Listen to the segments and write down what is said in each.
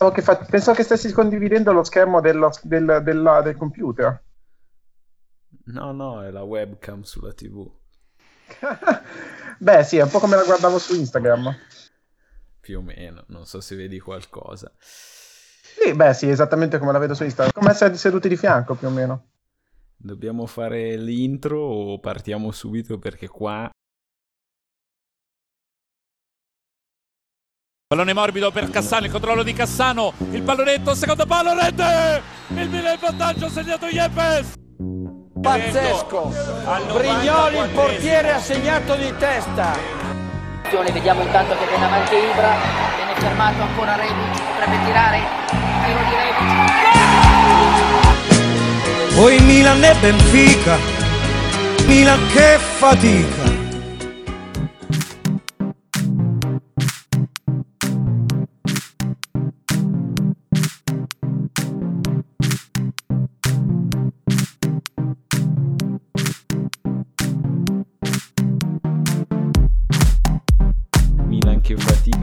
Pensavo che stessi condividendo lo schermo del computer. No, è la webcam sulla TV. Beh, sì, è un po' come la guardavo su Instagram. Più o meno, non so se vedi qualcosa. Sì, beh, sì, esattamente come la vedo su Instagram. Come essere seduti di fianco, più o meno. Dobbiamo fare l'intro o partiamo subito, perché qua... Pallone morbido per Cassano, il controllo di Cassano, il pallonetto, secondo palo, rete! Il Milan in vantaggio, ha segnato Yepes! Pazzesco! Brignoli, il portiere, ha segnato di testa! Vediamo intanto che viene avanti Ibra, viene fermato ancora Rebic, potrebbe tirare, tiro di Rebic. Poi Milan e Benfica, Milan che fatica!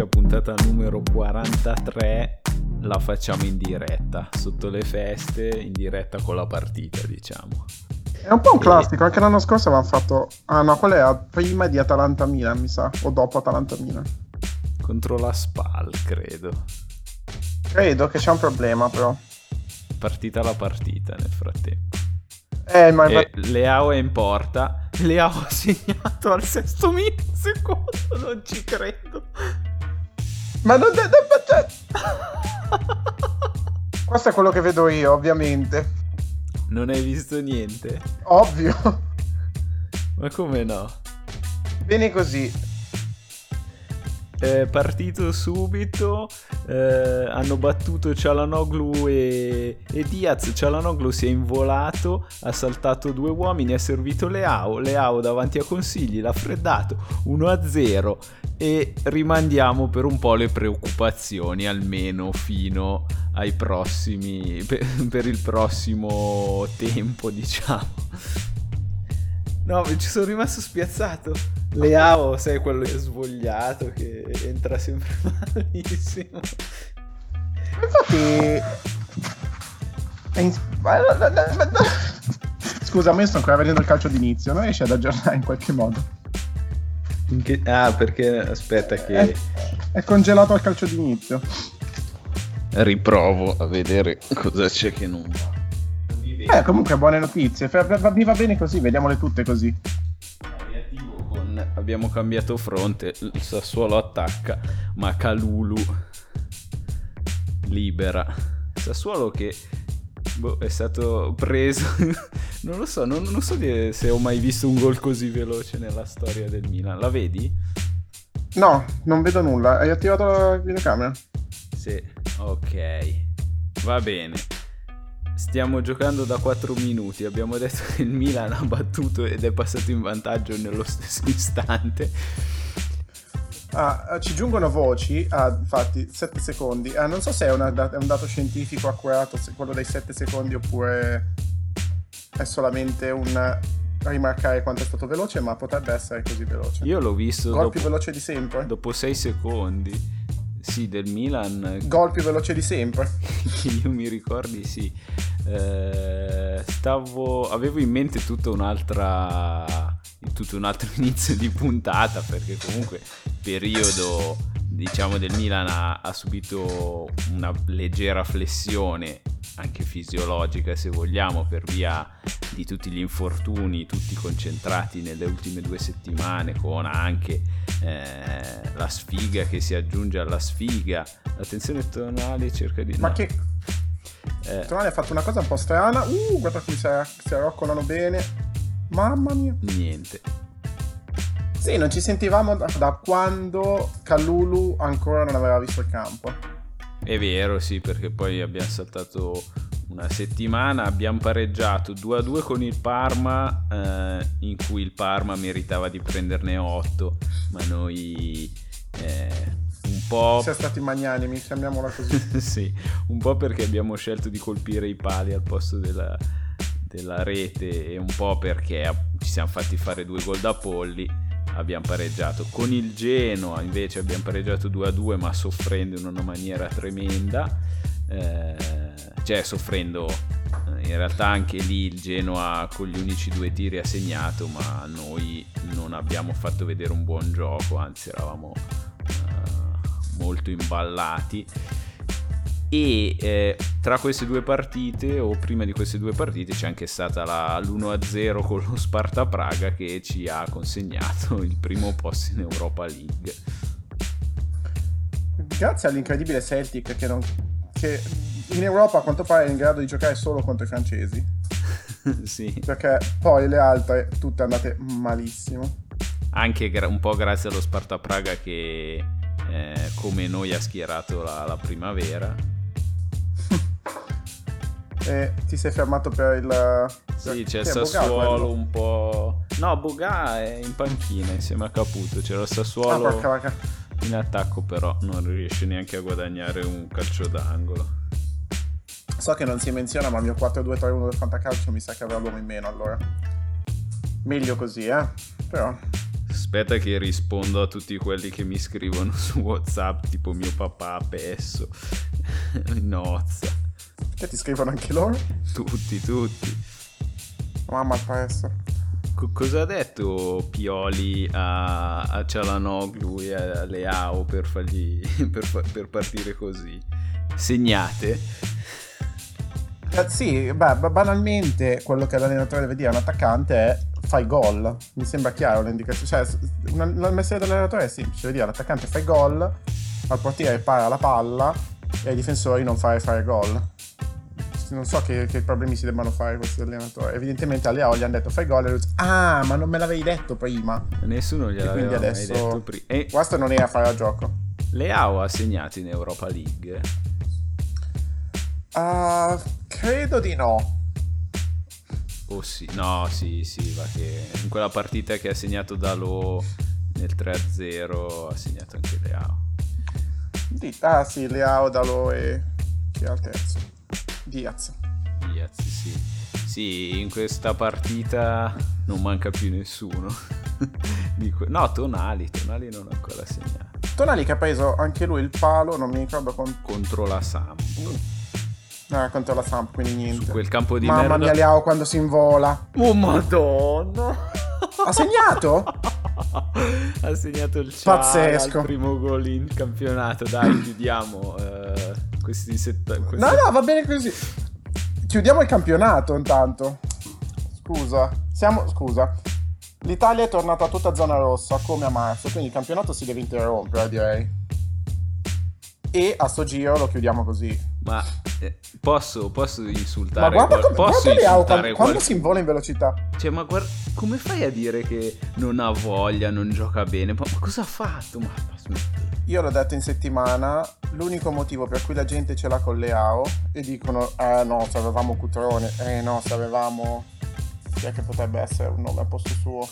Puntata numero 43, la facciamo in diretta sotto le feste, in diretta con la partita, diciamo. È un po' un classico, anche l'anno scorso avevamo fatto, ah no, qual era? Prima di Atalanta-Milan, mi sa, o dopo Atalanta-Milan, contro la Spal, credo che c'è un problema, però partita alla partita nel frattempo. Ma... Leao è in porta, Leao ha segnato al sesto secondo, non ci credo. Ma non questo è quello che vedo io, ovviamente. Non hai visto niente? Ovvio. Ma come no? Bene così. Partito subito, hanno battuto Çalhanoğlu e Díaz. Çalhanoğlu si è involato, ha saltato due uomini, ha servito Leao davanti a Consigli, l'ha freddato 1-0 e rimandiamo per un po' le preoccupazioni, almeno fino ai prossimi per il prossimo tempo, diciamo. No, ci sono rimasto spiazzato. Leao, sai, quello che è svogliato, che entra sempre malissimo. Infatti... Scusa, ma io sto ancora vedendo il calcio d'inizio, non riesci ad aggiornare in qualche modo? Ah, perché... aspetta che... È congelato al calcio d'inizio. Riprovo a vedere cosa c'è che non va. Comunque buone notizie, mi va bene così, vediamole tutte così. Abbiamo cambiato fronte, il Sassuolo attacca, ma Kalulu libera. Sassuolo che è stato preso, non lo so, non so se ho mai visto un gol così veloce nella storia del Milan, la vedi? No, non vedo nulla, hai attivato la videocamera? Sì, ok, va bene. Stiamo giocando da 4 minuti, abbiamo detto che il Milan ha battuto ed è passato in vantaggio nello stesso istante. Ci giungono voci, infatti, 7 secondi. Non so se è un dato scientifico accurato, se quello dei 7 secondi, oppure è solamente un rimarcare quanto è stato veloce, ma potrebbe essere così veloce. Io l'ho visto. Gol più veloce di sempre. Dopo 6 secondi. Sì, del Milan. Gol più veloce di sempre. Io mi ricordi, sì. Avevo in mente tutto un altro inizio di puntata, perché comunque periodo, diciamo, del Milan ha subito una leggera flessione, anche fisiologica se vogliamo, per via di tutti gli infortuni, tutti concentrati nelle ultime 2 settimane, con anche la sfiga che si aggiunge alla sfiga. Attenzione, Tonali cerca di... Ma no. Che... Tonali ha fatto una cosa un po' strana. Guarda qui, si arroccolano bene. Mamma mia. Niente. Sì, non ci sentivamo da quando Kalulu ancora non aveva visto il campo. È vero, sì, perché poi abbiamo saltato una settimana, abbiamo pareggiato 2-2 con il Parma, in cui il Parma meritava di prenderne 8, ma noi un po'... Siamo stati magnanimi, chiamiamola così. Sì, un po' perché abbiamo scelto di colpire i pali al posto della rete, e un po' perché ci siamo fatti fare 2 gol da polli. Abbiamo pareggiato con il Genoa, invece abbiamo pareggiato 2-2, ma soffrendo in una maniera tremenda. cioè soffrendo in realtà anche lì il Genoa con gli unici 2 tiri ha segnato, ma noi non abbiamo fatto vedere un buon gioco, anzi eravamo molto imballati. E tra queste due partite, o prima di queste due partite, c'è anche stata l'1-0 con lo Sparta Praga, che ci ha consegnato il primo posto in Europa League grazie all'incredibile Celtic, che in Europa a quanto pare è in grado di giocare solo contro i francesi. Sì, perché poi le altre tutte andate malissimo, anche un po' grazie allo Sparta Praga che come noi ha schierato la primavera. E ti sei fermato per il... Sì, c'è il Sassuolo un po'... No, Boga è in panchina insieme a Caputo. C'era il Sassuolo in attacco, però non riesce neanche a guadagnare un calcio d'angolo. So che non si menziona, ma il mio 4-2-3-1 del fantacalcio mi sa che avrà l'uomo in meno, allora. Meglio così, però... Aspetta che rispondo a tutti quelli che mi scrivono su WhatsApp, tipo mio papà Pesso, Nozza. Che ti scrivono anche loro? Tutti. Mamma Pesso. Cosa ha detto Pioli a Çalhanoğlu e a Leao per fargli per partire così? Segnate. Sì, banalmente quello che l'allenatore deve dire a un attaccante è: fai gol. Mi sembra chiaro l'indicazione, cioè il mestiere dell'allenatore è semplice, deve dire all'attaccante fai gol, al portiere para la palla e ai difensori non fare gol. Non so che problemi si debbano fare questi allenatori. Evidentemente a Leao gli hanno detto fai gol e lui dice: ah, ma non me l'avevi detto prima. Nessuno gliel'aveva mai detto prima. E questo non era fare a gioco. Leao ha segnato in Europa League? Credo di no. Oh sì, no, sì, va che in quella partita che ha segnato Dalot nel 3-0 ha segnato anche Leao. Sì, Leao, Dalot e chi è al terzo? Díaz, sì, in questa partita non manca più nessuno. No, Tonali non ha ancora segnato. Tonali che ha preso anche lui il palo, non mi ricordo contro la Samp. No, contro la Samp, quindi niente. Su quel campo di merda. Mamma mia, Leao quando si invola. Oh madonna. Ha segnato? Ha segnato il Kjær. Pazzesco. Al primo gol in campionato. Dai, chiudiamo questi... No, va bene così. Chiudiamo il campionato intanto. Scusa. L'Italia è tornata tutta zona rossa come a marzo, quindi il campionato si deve interrompere, direi. E a sto giro lo chiudiamo così. Ma posso insultare? Ma guarda come Leao quando si invola in velocità. Cioè, ma guarda, come fai a dire che non ha voglia, non gioca bene? Ma cosa ha fatto? Io l'ho detto in settimana, l'unico motivo per cui la gente ce l'ha con Leao e dicono: no, se avevamo Cutrone, no, se avevamo... Chi è che potrebbe essere un nome a posto suo?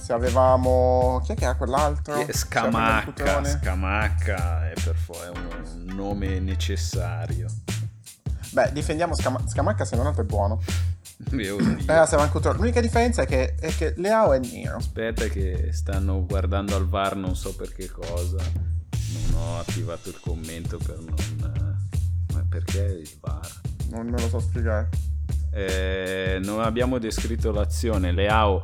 Se avevamo... Chi è che ha quell'altro? Scamacca è un nome necessario. Beh, difendiamo Scamacca, se non altro è buono. L'unica differenza è che Leao è nero. Aspetta che stanno guardando al VAR, non so per che cosa. Non ho attivato il commento per non... Ma perché il VAR? Non me lo so spiegare. Non abbiamo descritto l'azione. Leao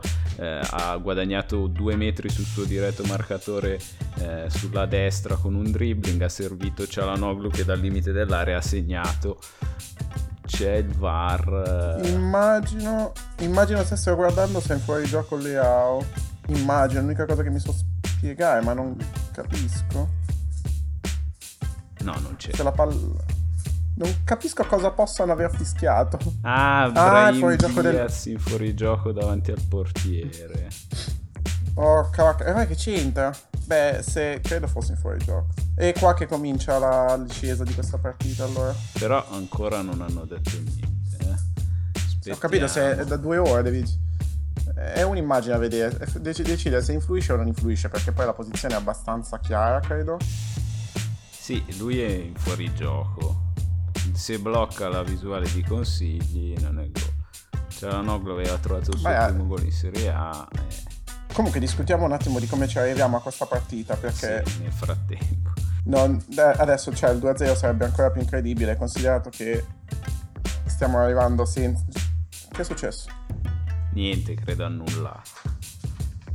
ha guadagnato 2 metri sul suo diretto marcatore sulla destra con un dribbling, ha servito Çalhanoğlu che dal limite dell'area ha segnato. C'è il VAR. Immagino stessero guardando se è fuori gioco Leao. Immagino, l'unica cosa che mi so spiegare, ma non capisco. No, non c'è. Se la palla... Non capisco cosa possano aver fischiato. Brahim Díaz in fuorigioco davanti al portiere. Porca vacca, ma che c'entra? Beh, se credo fosse in fuorigioco. E qua che comincia la discesa di questa partita, allora. Però ancora non hanno detto niente. Ho capito, se è da 2 ore devi... È un'immagine a vedere, decide se influisce o non influisce, perché poi la posizione è abbastanza chiara, credo. Sì, lui è in fuorigioco. Se blocca la visuale di Consigli non è gol. Çalhanoğlu aveva trovato il suo primo gol in Serie A. Comunque discutiamo un attimo di come ci arriviamo a questa partita, perché sì, nel frattempo non, adesso cioè, il 2-0 sarebbe ancora più incredibile, considerato che stiamo arrivando senza... Che è successo? Niente, credo annullato.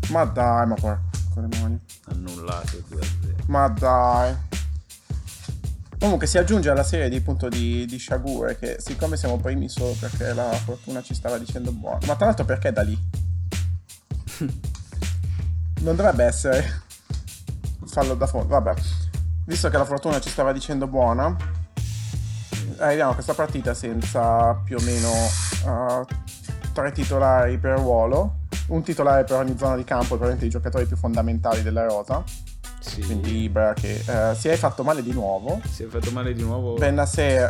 Ma dai, ma qua con le mani. Annullato il 2-0. Ma dai. Comunque si aggiunge alla serie di punto di sciagure, che siccome siamo primi solo perché la fortuna ci stava dicendo buono. Ma tra l'altro perché da lì? Non dovrebbe essere fallo da fondo, vabbè. Visto che la fortuna ci stava dicendo buona, arriviamo a questa partita senza più o meno tre titolari per ruolo, un titolare per ogni zona di campo, probabilmente i giocatori più fondamentali della rosa. Sì. Quindi Ibra che si è fatto male di nuovo. Si è fatto male di nuovo. Bennacer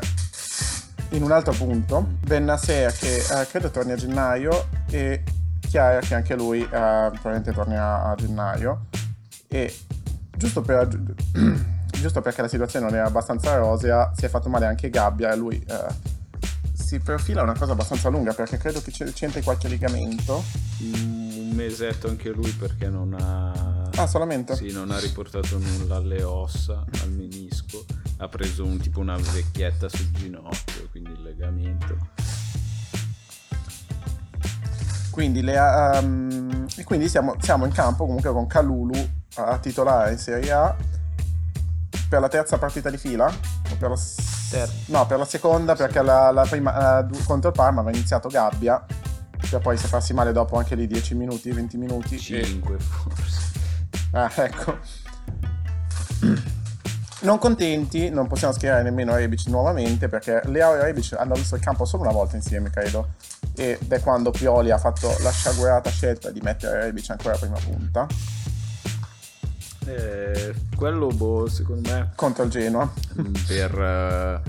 in un altro punto. Bennacer che credo torni a gennaio, e Kjær che anche lui probabilmente tornerà a gennaio. E giusto perché la situazione non era abbastanza rosea, si è fatto male anche Gabbia, e lui si profila una cosa abbastanza lunga, perché credo che c'entri qualche legamento. Un mesetto anche lui, perché non ha... Ah, solamente? Sì, non ha riportato nulla alle ossa, al menisco. Ha preso una vecchietta sul ginocchio, quindi il legamento. Quindi e quindi siamo in campo comunque con Kalulu a titolare in Serie A per la terza partita di fila, o per la no, per la seconda, perché la prima contro il Parma aveva iniziato Gabbia, per poi se farsi male dopo anche lì 10 minuti, 20 minuti, 5 forse. Ah, ecco. Non contenti, non possiamo schierare nemmeno Rebic nuovamente, perché Leao e Rebic hanno visto il campo solo una volta insieme, credo, ed è quando Pioli ha fatto la sciagurata scelta di mettere Rebic ancora a prima punta. Quello, secondo me, contro il Genoa, per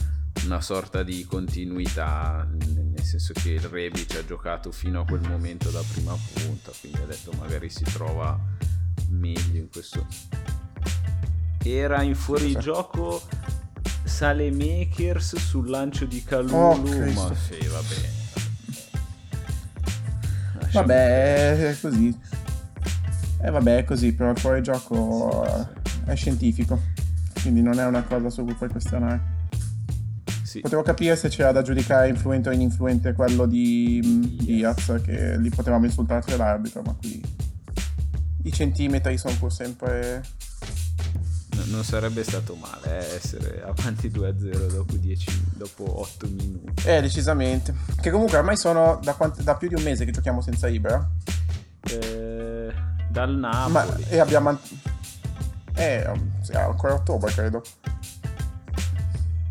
una sorta di continuità, nel senso che il Rebic ha giocato fino a quel momento da prima punta, quindi ha detto magari si trova meglio in questo. Era in fuorigioco Saelemaekers sul lancio di Kalulu. Ma sì, vabbè. Vabbè, è così. Vabbè, è così, però il fuorigioco è scientifico, quindi non è una cosa su cui puoi questionare. Sì. Potevo capire se c'era da giudicare influente o ininfluente quello di Díaz, che lì potevamo insultarci all'arbitro, ma qui i centimetri sono pur sempre... No, non sarebbe stato male essere avanti 2-0 dopo 8 minuti. Decisamente. Che comunque ormai sono da più di un mese che giochiamo senza Ibra. Dal Napoli. E abbiamo... ancora ottobre, credo.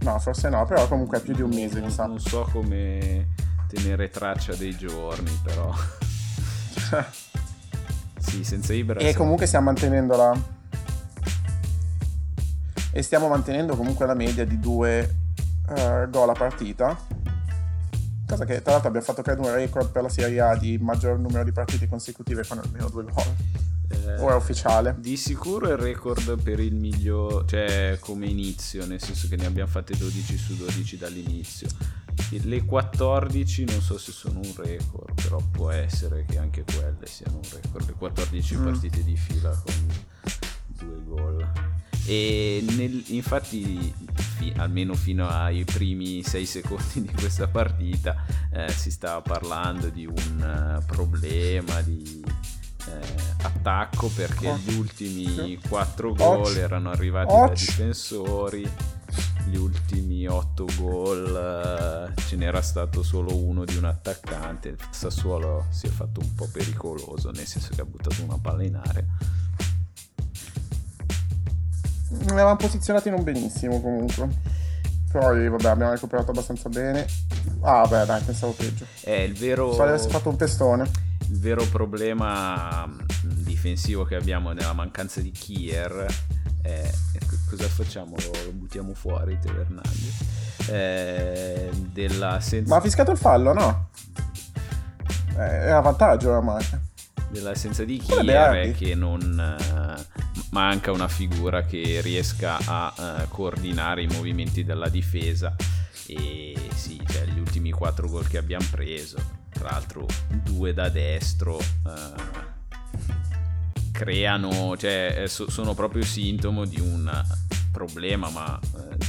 No, forse no, però comunque è più di un mese, mi sa. Non so come tenere traccia dei giorni, però... Sì, senza Ibra. E comunque stiamo mantenendo comunque la media di 2 gol a partita, cosa che tra l'altro abbiamo fatto credo un record per la Serie A di maggior numero di partite consecutive con almeno 2 gol. Ora è ufficiale. Di sicuro è il record per il miglior, cioè come inizio, nel senso che ne abbiamo fatte 12 su 12 dall'inizio. Le 14 non so se sono un record, però può essere che anche quelle siano un record. Le 14 partite di fila con 2 gol. E infatti almeno fino ai primi 6 secondi di questa partita si stava parlando di un problema di attacco, perché gli ultimi 4 gol erano arrivati da difensori. Gli ultimi 8 gol ce n'era stato solo uno di un attaccante. Sassuolo si è fatto un po' pericoloso, nel senso che ha buttato una palla in area. Ne avevamo posizionati non benissimo comunque, poi vabbè abbiamo recuperato abbastanza bene. Ah beh dai, pensavo peggio. Se avesse fatto un pestone. Il vero problema difensivo che abbiamo nella mancanza di Kjær è... Cosa facciamo? Lo buttiamo fuori Teo Hernandez? Ma ha fischiato il fallo, no? È a vantaggio oramai. Dell'assenza di Kjær è che non manca una figura che riesca a coordinare i movimenti della difesa. E sì, cioè, gli ultimi 4 gol che abbiamo preso, tra l'altro 2 da destro, creano, cioè sono proprio sintomo di un problema, ma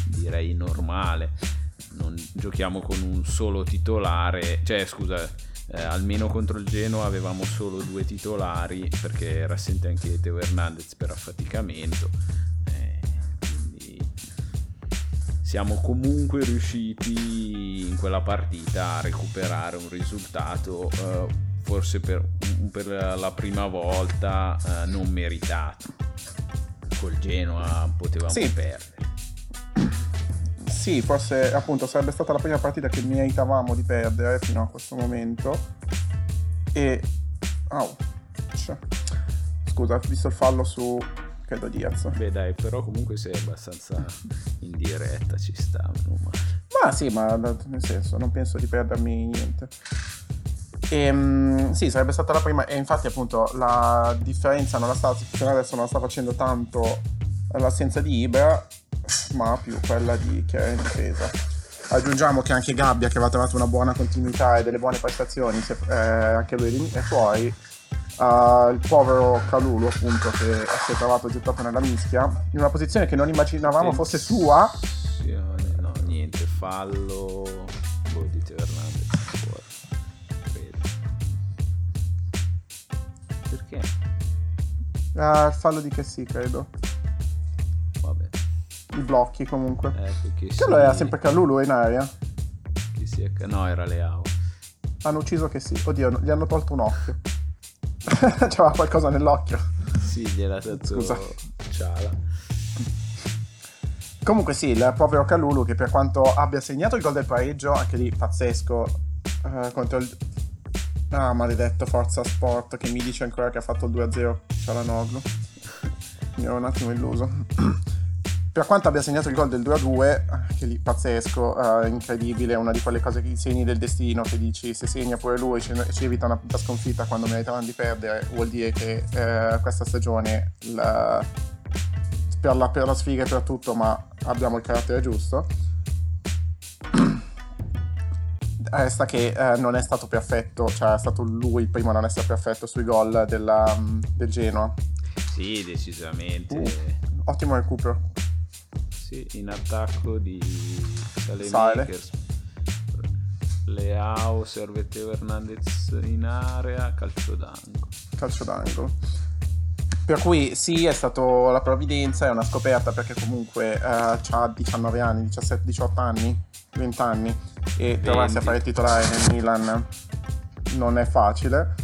direi normale. Non giochiamo con un solo titolare, cioè scusa, almeno contro il Genoa avevamo solo due titolari perché era assente anche Teo Hernandez per affaticamento, quindi siamo comunque riusciti in quella partita a recuperare un risultato forse per la prima volta non meritato. Col Genoa potevamo perdere. Sì, forse appunto sarebbe stata la prima partita che meritavamo di perdere fino a questo momento. E scusa, visto il fallo su credo Díaz. Beh dai, però comunque sei abbastanza in diretta, ci sta, meno male. Ma sì, ma nel senso non penso di perdermi niente. E, sì, sarebbe stata la prima, e infatti appunto la differenza non la sta, fino adesso non la sta facendo tanto l'assenza di Ibra, ma più quella di Kjær in difesa. Aggiungiamo che anche Gabbia, che aveva trovato una buona continuità e delle buone prestazioni, anche lui è fuori. Il povero Kalulu, appunto, che si è trovato gettato nella mischia in una posizione che non immaginavamo fosse sua. No, niente, fallo di Teo Hernandez fuori. Perché? Fallo di che sì, credo. Vabbè. I blocchi comunque. Che sì, era sempre Kalulu in aria. Che sì, no, era Leao. Hanno ucciso che sì. Oddio, gli hanno tolto un occhio. C'era qualcosa nell'occhio. Sì, gliel'ha tolto. Scusa. Ciala. Comunque sì, il povero Kalulu, che per quanto abbia segnato il gol del pareggio, anche lì pazzesco, contro il maledetto Forza Sport che mi dice ancora che ha fatto il 2-0 Çalhanoğlu. Mi ero un attimo illuso. Per quanto abbia segnato il gol del 2-2, che lì pazzesco, incredibile, una di quelle cose, che i segni del destino, che dici se segna pure lui ci evita una sconfitta quando meritavano di perdere, vuol dire che questa stagione per la sfiga e per tutto, ma abbiamo il carattere giusto. Resta che non è stato perfetto, cioè è stato lui il primo a non essere perfetto sui gol del Genoa. Sì, decisamente. Ottimo recupero. Sì, in attacco di Saelemaekers. Leao, serve Teo Hernandez in area, calcio d'angolo. Per cui sì, è stato la provvidenza, è una scoperta perché comunque ha 19 anni, 17, 18 anni, 20 anni e trovarsi a fare il titolare nel Milan non è facile,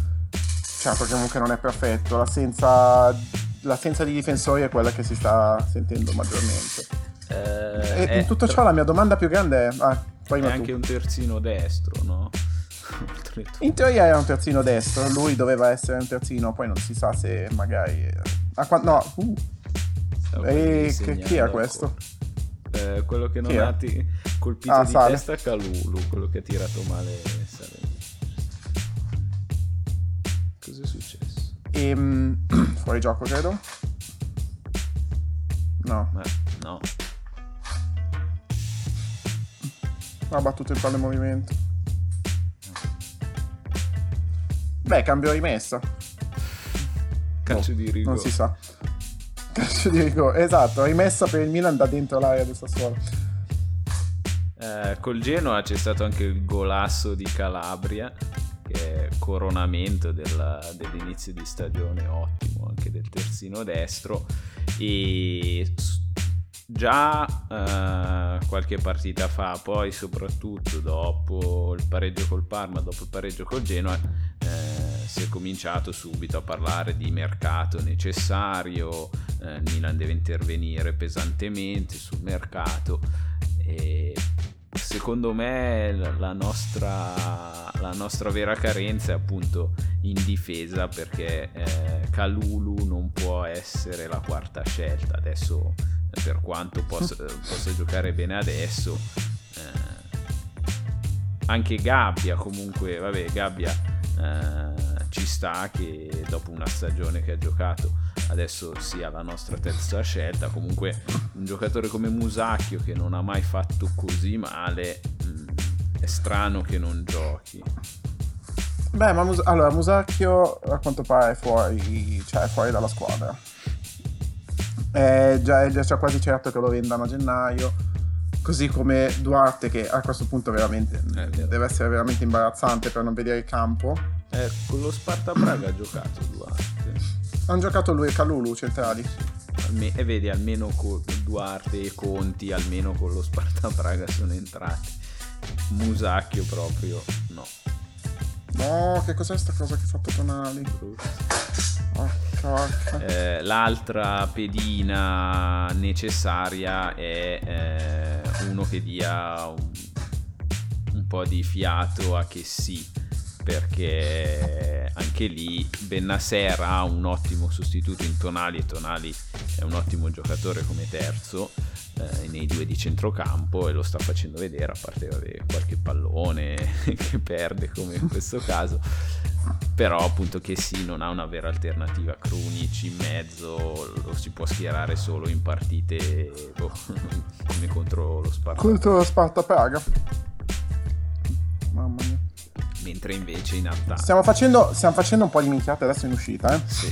certo che comunque non è perfetto, l'assenza di difensori è quella che si sta sentendo maggiormente. E in tutto ciò la mia domanda più grande è... è anche un terzino destro, no? In teoria era un terzino destro, lui doveva essere un terzino, poi non si sa se magari... Chi era questo? Quello che non Kjær. Colpito di testa Kalulu, quello che ha tirato male Saelemaekers. Cosa è successo? Fuori gioco credo? No. No. Ha battuto il palo in movimento. Beh, cambio rimessa. Calcio di rigore. Non si sa. Calcio di rigore, esatto. Rimessa per il Milan da dentro l'area del Sassuolo. Col Genoa c'è stato anche il golasso di Calabria, che è coronamento dell'inizio di stagione ottimo anche del terzino destro. E già qualche partita fa, poi soprattutto dopo il pareggio col Parma, dopo il pareggio col Genoa, si è cominciato subito a parlare di mercato necessario, Milan deve intervenire pesantemente sul mercato e secondo me la nostra vera carenza è appunto in difesa, perché Kalulu non può essere la quarta scelta. Adesso, per quanto possa giocare bene adesso, anche Gabbia comunque, ci sta che dopo una stagione che ha giocato adesso sia la nostra terza scelta. Comunque un giocatore come Musacchio, che non ha mai fatto così male, è strano che non giochi. Beh, ma allora Musacchio a quanto pare è fuori dalla squadra. È già quasi certo che lo vendano a gennaio, così come Duarte, che a questo punto veramente deve essere veramente imbarazzante per non vedere il campo. Con lo Sparta Praga ha giocato Duarte. Hanno giocato lui e Kalulu centrali. E vedi, almeno con Duarte e Conti, almeno con lo Sparta Praga sono entrati. Musacchio proprio no. No, che cos'è sta cosa che ha fatto Tonali? L'altra pedina necessaria è uno che dia un po' di fiato a che sì, perché anche lì Bennacer ha un ottimo sostituto in Tonali, e Tonali è un ottimo giocatore come terzo nei due di centrocampo, e lo sta facendo vedere, a parte qualche pallone che perde come in questo caso. Però appunto che sì, non ha una vera alternativa. Krunic in mezzo lo si può schierare solo in partite come contro lo Sparta. Contro lo Sparta Praga. Mamma mia. Mentre invece in attacco stiamo facendo un po' di minchiate adesso in uscita, eh? Sì.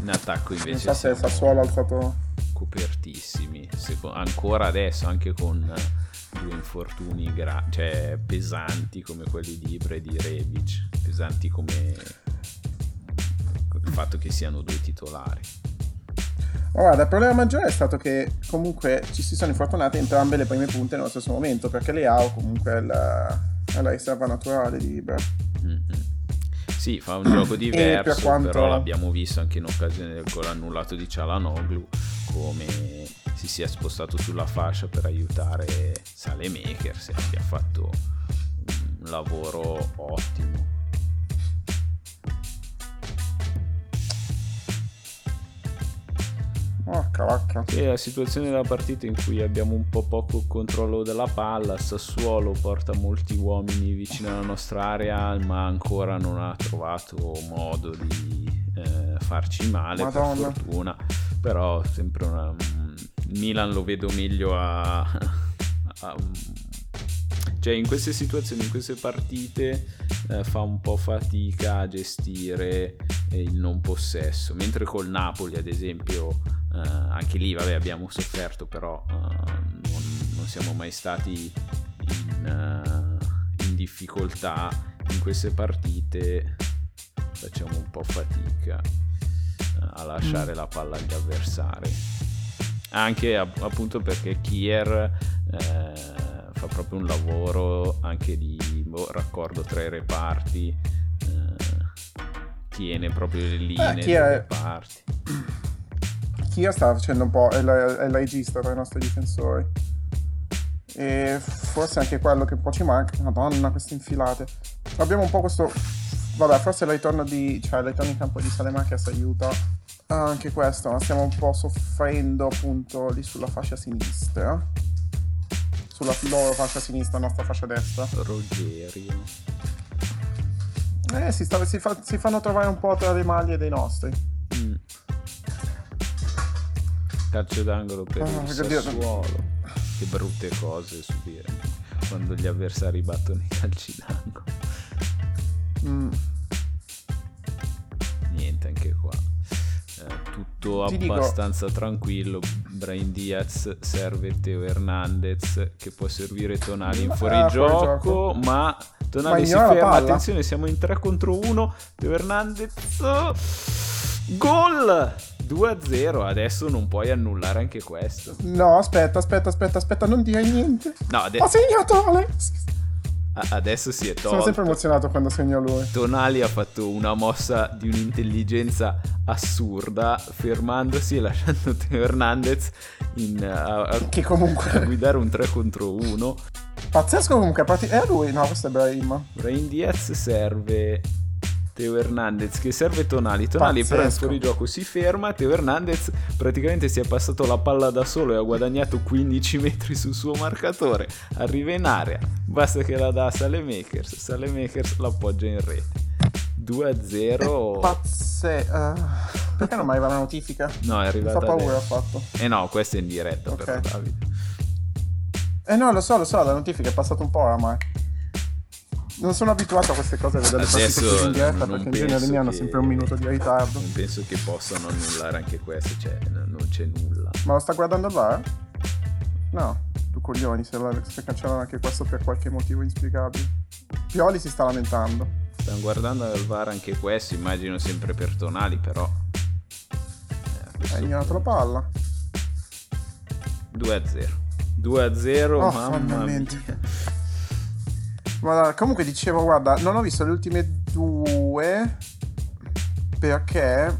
In attacco invece non so se Sassuolo ha alzato copertissimi. Ancora adesso, anche con due infortuni pesanti come quelli di Ibra e di Rebic, pesanti come il fatto che siano due titolari. Guarda, il problema maggiore è stato che comunque ci si sono infortunate entrambe le prime punte nello stesso momento, perché Leao comunque è la riserva naturale di Ibra. Sì, fa un gioco diverso, per quanto... però l'abbiamo visto anche in occasione del gol annullato di Çalhanoğlu, come si sia spostato sulla fascia per aiutare Saelemaekers, che ha fatto un lavoro ottimo. È la situazione della partita in cui abbiamo un po' poco controllo della palla. Sassuolo porta molti uomini vicino alla nostra area, ma ancora non ha trovato modo di farci male. Madonna. Per fortuna. Però sempre Milan lo vedo meglio cioè in queste situazioni, in queste partite fa un po' fatica a gestire il non possesso, mentre col Napoli ad esempio anche lì abbiamo sofferto, però non siamo mai stati in difficoltà. In queste partite facciamo un po' fatica a lasciare la palla agli avversari, anche appunto perché Kjær fa proprio un lavoro anche di raccordo tra i reparti, tiene proprio le linee dei reparti. Kjær sta facendo un po', è la regista tra i nostri difensori, e forse anche quello che un po' ci manca. Madonna, queste infilate. Abbiamo un po' questo, vabbè, forse il ritorno in campo di Saelemaekers aiuta anche questo, ma stiamo un po' soffrendo appunto lì sulla fascia sinistra, sulla loro fascia sinistra, nostra fascia destra. Rogerio si fanno trovare un po' tra le maglie dei nostri. Calcio d'angolo per il Sassuolo. Che brutte cose subire quando gli avversari battono i calci d'angolo. Niente, anche qua tutto abbastanza tranquillo. Brain Díaz serve Teo Hernandez, che può servire Tonali in fuorigioco, ma Tonali si ferma. Attenzione, siamo in 3 contro 1. Teo Hernandez, gol 2-0. Adesso non puoi annullare anche questo. No, aspetta, non dire niente. No, ha segnato Alex. Adesso si è tolto. Sono sempre emozionato quando segna lui. Tonali ha fatto una mossa di un'intelligenza assurda, fermandosi e lasciando Teo Hernandez che comunque a guidare un 3 contro 1. Pazzesco comunque, è lui? No, questo è Brahim. Brain Díaz serve Teo Hernandez, che serve Tonali. Tonali per il fuorigioco si ferma. Teo Hernandez praticamente si è passato la palla da solo e ha guadagnato 15 metri sul suo marcatore. Arriva in area, basta che la dà a Saelemaekers. Saelemaekers l'appoggia in rete. 2-0. Perché non mi arriva la notifica? No, è arrivata. Mi fa paura, fatto. No, questo è in diretta, okay. Per Davide. No, lo so, la notifica è passata un po' oramai. non sono abituato a queste cose, a vedere adesso le partite in diretta, perché in genere mi hanno sempre un minuto di ritardo. Non penso che possano annullare anche questo, cioè non c'è nulla. Ma lo sta guardando il VAR? No, tu coglioni, se cancellano anche questo per qualche motivo inspiegabile. Pioli si sta lamentando. Stanno guardando al VAR anche questo, immagino sempre per Tonali, però ha ignorato la palla. 2-0, oh, mamma mia. Ma comunque dicevo, guarda, non ho visto le ultime due perché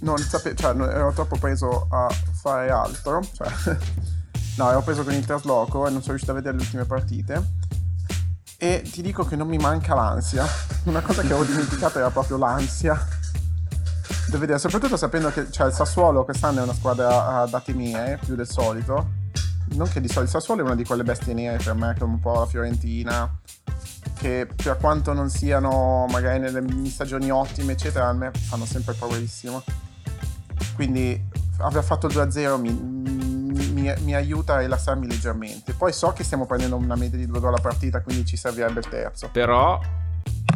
non sapevo, cioè ero troppo preso a fare altro, cioè no, ero preso con il trasloco e non sono riuscito a vedere le ultime partite. E ti dico che non mi manca l'ansia. Una cosa che avevo dimenticato era proprio l'ansia da vedere, soprattutto sapendo che, cioè, il Sassuolo quest'anno è una squadra a date mie più del solito. Non che di solito, Sassuolo è una di quelle bestie nere per me, che è un po' la Fiorentina, che per quanto non siano magari nelle stagioni ottime eccetera, a me fanno sempre paurissimo. Quindi aver fatto il 2-0 mi aiuta a rilassarmi leggermente. Poi so che stiamo prendendo una media di 2 gol a partita, quindi ci servirebbe il terzo. Però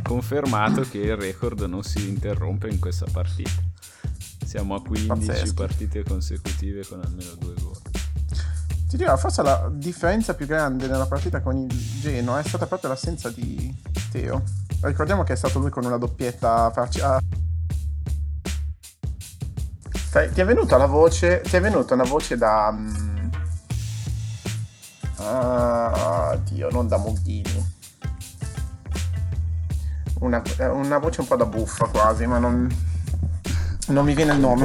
confermato che il record non si interrompe in questa partita. Siamo a 15 pazzeschi partite consecutive con almeno 2 gol. Ti dirò, forse la differenza più grande nella partita con il Genoa è stata proprio l'assenza di Teo. Ricordiamo che è stato lui con una doppietta a farci... Ti è venuta la voce... Ti è venuta una voce da... Dio, non da Maldini. Una voce un po' da buffa quasi, ma non mi viene il nome.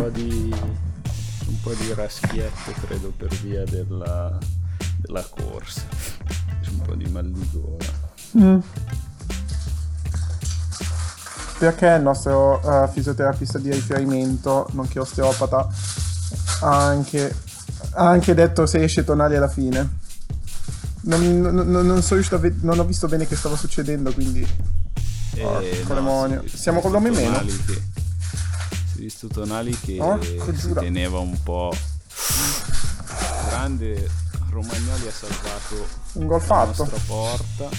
Un po' di raschietto, credo, per via della corsa, un po' di mal di gola. Perché il nostro fisioterapista di riferimento, nonché osteopata, ha anche detto se esce Tonali alla fine. Non sono riuscito non ho visto bene che stava succedendo, quindi no, siamo con l'uomo in meno. Visto Tonali che si teneva un po'. Grande Romagnoli, ha salvato un gol fatto la nostra porta.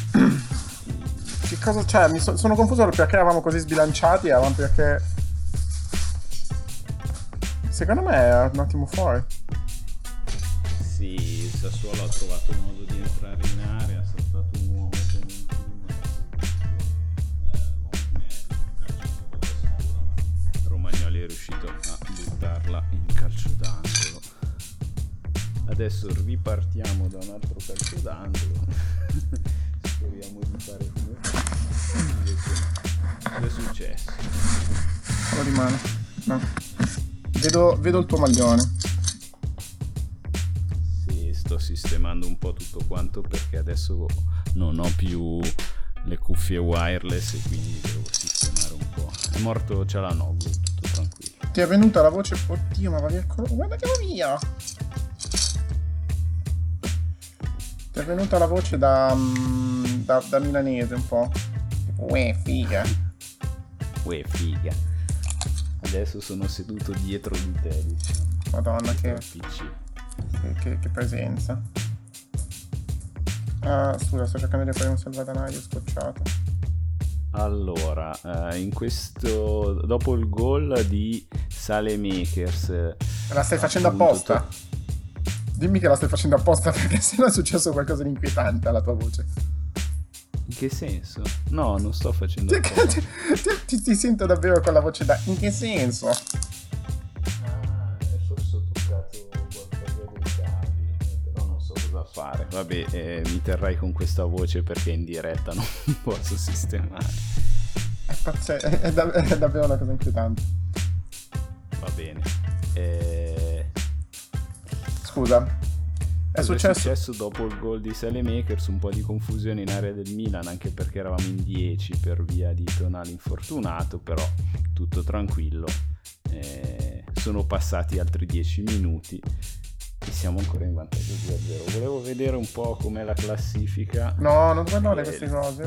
Che cosa c'è? Sono confuso perché eravamo così sbilanciati, perché secondo me è un attimo fuori. Sì, il Sassuolo ha trovato un modo di entrare in area, ha saltato un uomo. È riuscito a buttarla in calcio d'angolo. Adesso ripartiamo da un altro calcio d'angolo. Speriamo di fare come è successo. Lo rimane. No. Vedo il tuo maglione. Sì, sto sistemando un po' tutto quanto perché adesso non ho più le cuffie wireless e quindi devo sistemare un po'. È morto Çalhanoğlu, tutto tranquillo. Ti è venuta la voce? Oddio, ma va via il colore. Guarda che va via! Ti è venuta la voce da milanese un po'. Uè, figa. Uè, figa. Adesso sono seduto dietro di te, diciamo. Madonna, dietro che PC. Che presenza. Ah, scusa, sto cercando di fare un salvadanaio scocciato. Allora, in questo, dopo il gol di Saelemaekers, la stai facendo apposta? Dimmi che la stai facendo apposta, perché se no è successo qualcosa di inquietante alla tua voce. In che senso? No, non sto facendo apposta. Ti sento davvero con la voce da in che senso? Fare. Vabbè, mi terrai con questa voce perché in diretta non posso sistemare. È davvero una cosa inquietante. Va bene. Scusa, è successo dopo il gol di Saelemaekers, un po' di confusione in area del Milan, anche perché eravamo in 10 per via di Tonali infortunato, però tutto tranquillo. Sono passati altri 10 minuti. Siamo ancora in vantaggio 2-0. Volevo vedere un po' com'è la classifica. No, non guardare queste cose.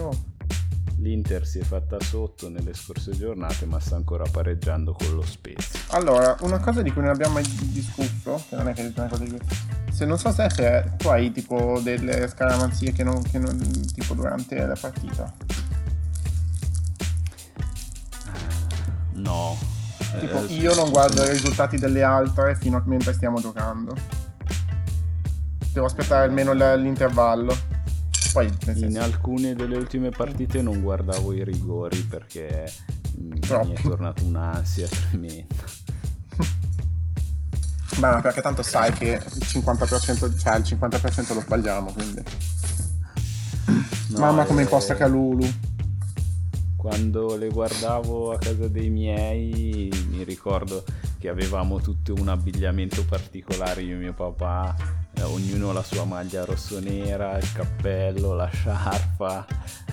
l'Inter si è fatta sotto nelle scorse giornate, ma sta ancora pareggiando con lo Spezia. Allora, una cosa di cui non abbiamo mai discusso, che non è che è una cosa di se non so se è che tu hai tipo delle scaramanzie che non tipo durante la partita. No. Tipo io non guardo i risultati delle altre fino a mentre stiamo giocando. Devo aspettare almeno l'intervallo. Poi nel senso, in alcune delle ultime partite non guardavo i rigori perché mi è tornata un'ansia tremenda. Beh, ma perché tanto sai che il 50% lo sbagliamo, quindi no, mamma come costa Kalulu. Quando le guardavo a casa dei miei mi ricordo che avevamo tutto un abbigliamento particolare, io e mio papà, ognuno la sua maglia rossonera, il cappello, la sciarpa.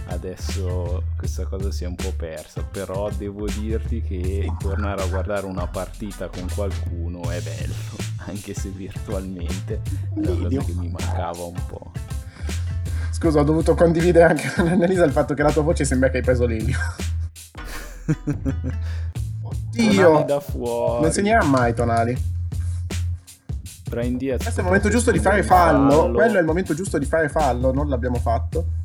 Adesso questa cosa si è un po' persa, però devo dirti che tornare a guardare una partita con qualcuno è bello, anche se virtualmente è una cosa che mi mancava un po'. Scusa, ho dovuto condividere anche con Annalisa il fatto che la tua voce sembra che hai preso l'elio. Oddio, da fuori. Non segnerà mai Tonali. Indietro, questo è il momento giusto di fare fallo. Quello è il momento giusto di fare fallo, non l'abbiamo fatto.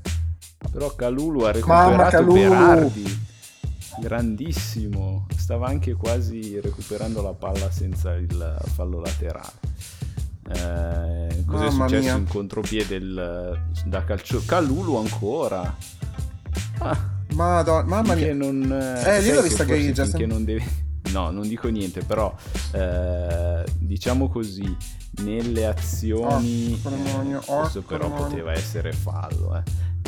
Però Kalulu ha recuperato Berardi, grandissimo, stava anche quasi recuperando la palla senza il fallo laterale. Cos'è successo mia. In contropiede da calcio Kalulu ancora. Mamma mia, non, io l'ho vista grigia che non deve. No, non dico niente, però diciamo così, nelle azioni questo però poteva essere fallo,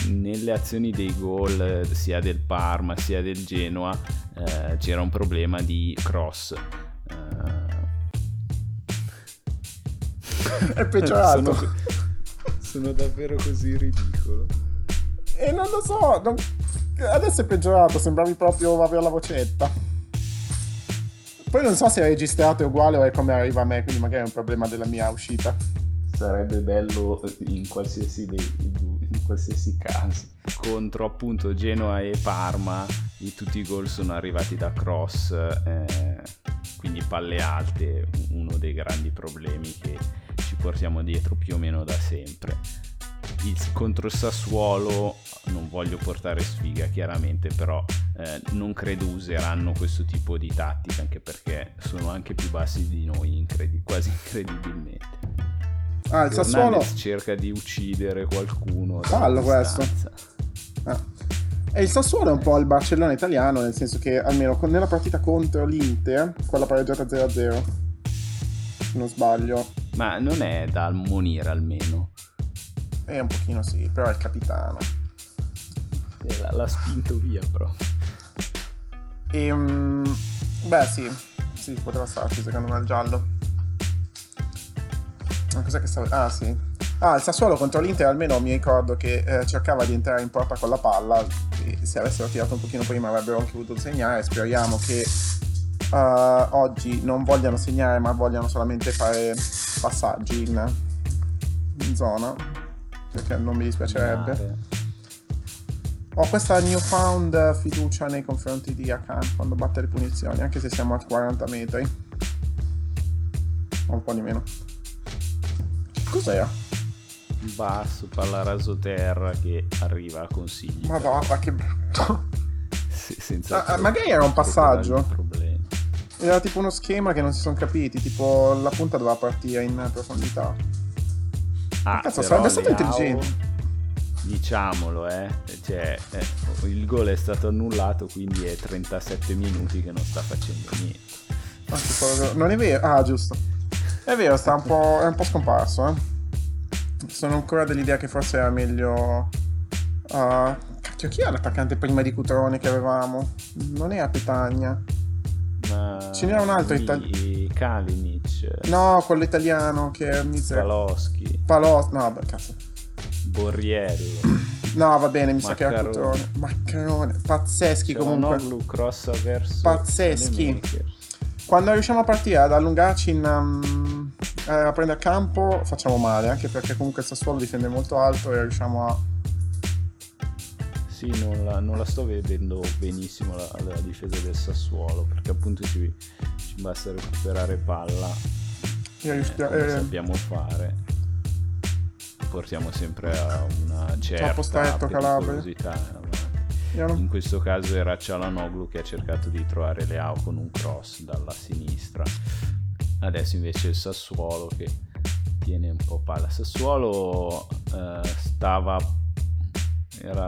nelle azioni dei gol sia del Parma sia del Genoa c'era un problema di cross. È peggiorato. Sono davvero così ridicolo. E non lo so, adesso è peggiorato, sembravi proprio avere la vocetta. Poi non so se è registrato uguale o è come arriva a me, quindi magari è un problema della mia uscita. Sarebbe bello in qualsiasi caso. Contro appunto Genoa e Parma tutti i gol sono arrivati da cross, quindi palle alte, uno dei grandi problemi che ci portiamo dietro più o meno da sempre. Contro il Sassuolo non voglio portare sfiga chiaramente, però non credo useranno questo tipo di tattica, anche perché sono anche più bassi di noi quasi incredibilmente. Il Sassuolo cerca di uccidere qualcuno, fallo questo. E il Sassuolo è un po' il Barcellona italiano, nel senso che almeno nella partita contro l'Inter, quella pareggiata 0-0 se non sbaglio, ma non è da ammonire almeno. Un pochino sì, però è il capitano. L'ha spinto via, però. Beh, sì, poteva starci secondo me il giallo. Ma cos'è che stava? Il Sassuolo contro l'Inter almeno mi ricordo che cercava di entrare in porta con la palla. E se avessero tirato un pochino prima avrebbero anche potuto segnare. Speriamo che oggi non vogliano segnare, ma vogliano solamente fare passaggi in zona, perché non mi dispiacerebbe. Ho questa newfound fiducia nei confronti di Hakan quando batte le punizioni, anche se siamo a 40 metri o un po' di meno. Cos'era? Basso, palla raso terra che arriva a Consigli. Ma che brutto. Magari era un passaggio, era tipo uno schema che non si sono capiti, tipo la punta doveva partire in profondità. Cazzo, sarebbe stato intelligente. Diciamolo, il gol è stato annullato, quindi è 37 minuti che non sta facendo niente. Non è vero? Giusto. È vero, è un po' scomparso, Sono ancora dell'idea che forse era meglio. Chi era l'attaccante prima di Cutrone che avevamo? Non era Petagna. Ce n'era un altro Kalinic. No, quello italiano che è Paloschi. No, beh, cazzo. Borriello. No, va bene, mi sa che era Cutrone. Maccherone. Pazzeschi. C'è comunque. Pazzeschi. Quando riusciamo a partire ad allungarci a prendere campo facciamo male, anche perché comunque il Sassuolo difende molto alto e riusciamo a Sì, non la sto vedendo benissimo la difesa del Sassuolo, perché appunto ci basta recuperare palla, come sappiamo fare, portiamo sempre a una certa pericolosità. In questo caso era Çalhanoğlu che ha cercato di trovare Leao con un cross dalla sinistra. Adesso invece il Sassuolo che tiene un po' palla. Sassuolo era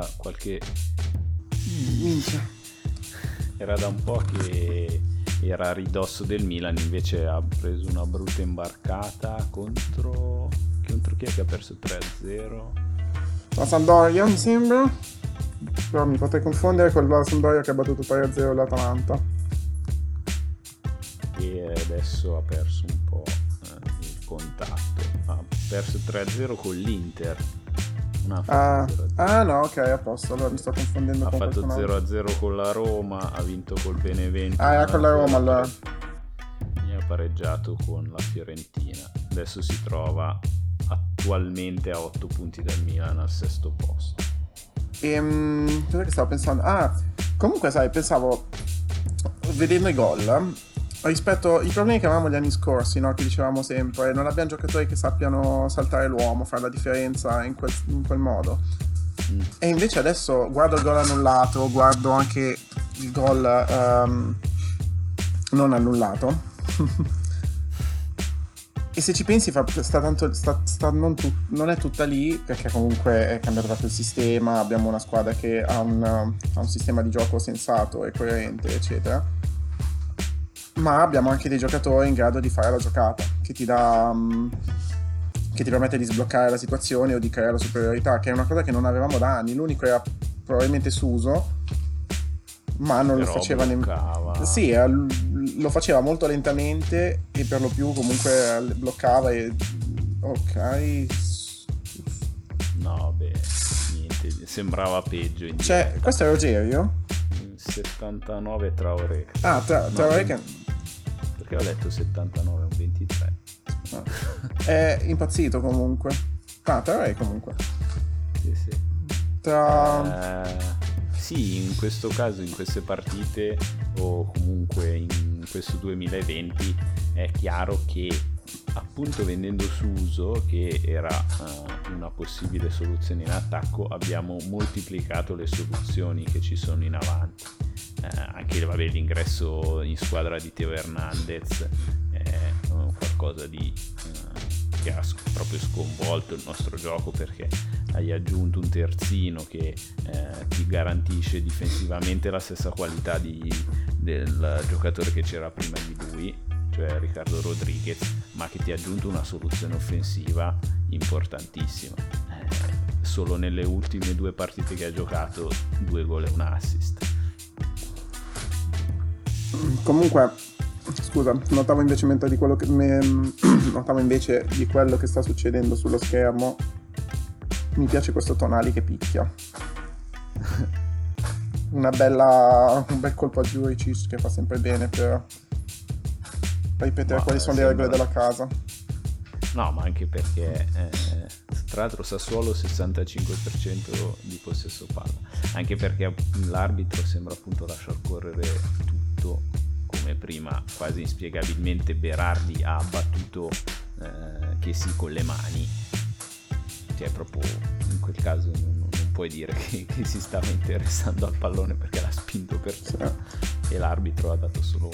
da un po' che era a ridosso del Milan, invece ha preso una brutta imbarcata contro chi è che ha perso 3-0? La Sampdoria mi sembra, però mi potrei confondere con la Sampdoria che ha battuto 3-0 l'Atalanta e adesso ha perso un po' il contatto, ha perso 3-0 con l'Inter. No, ok, a posto, allora mi sto confondendo. Ha fatto 0-0 con la Roma, ha vinto col Benevento. Era con la Roma allora. E ha pareggiato con la Fiorentina. Adesso si trova attualmente a 8 punti dal Milan, al sesto posto. Cosa che stavo pensando? Comunque sai, pensavo, vedendo i gol, rispetto ai problemi che avevamo gli anni scorsi, no? Che dicevamo sempre, non abbiamo giocatori che sappiano saltare l'uomo, fare la differenza in quel modo. E invece adesso guardo il gol annullato, guardo anche il gol non annullato e se ci pensi non è tutta lì, perché comunque è cambiato proprio il sistema, abbiamo una squadra che ha un sistema di gioco sensato e coerente eccetera, ma abbiamo anche dei giocatori in grado di fare la giocata che ti permette di sbloccare la situazione o di creare la superiorità, che è una cosa che non avevamo da anni. L'unico era probabilmente Suso, ma non però lo faceva nemmeno. Sì, lo faceva molto lentamente e per lo più comunque bloccava e ok. No, beh, niente, sembrava peggio. Cioè, questo è Rogerio? 79 Traoré. Traoré che... Perché ho letto 79 un 23. Ah. È impazzito comunque. Traoré comunque. Sì. Sì, in questo caso, in queste partite o comunque in questo 2020 è chiaro che appunto vendendo Suso, che era una possibile soluzione in attacco, abbiamo moltiplicato le soluzioni che ci sono in avanti. Anche l'ingresso in squadra di Teo Hernandez è qualcosa di che ha proprio sconvolto il nostro gioco, perché hai aggiunto un terzino che ti garantisce difensivamente la stessa qualità del giocatore che c'era prima di lui, cioè Riccardo Rodriguez, ma che ti ha aggiunto una soluzione offensiva importantissima. Solo nelle ultime 2 partite che ha giocato, 2 gol e un assist. Comunque, scusa, notavo invece di quello che sta succedendo sullo schermo. Mi piace questo Tonali che picchia. Un bel colpo a Juricic che fa sempre bene per ripetere quali sono le regole della casa. No, ma anche perché tra l'altro Sassuolo 65% di possesso palla, anche perché l'arbitro sembra appunto lasciar correre tutto come prima. Quasi inspiegabilmente Berardi ha battuto Kessi con le mani, cioè proprio in quel caso non puoi dire che si stava interessando al pallone, perché l'ha spinto per terra e l'arbitro ha dato solo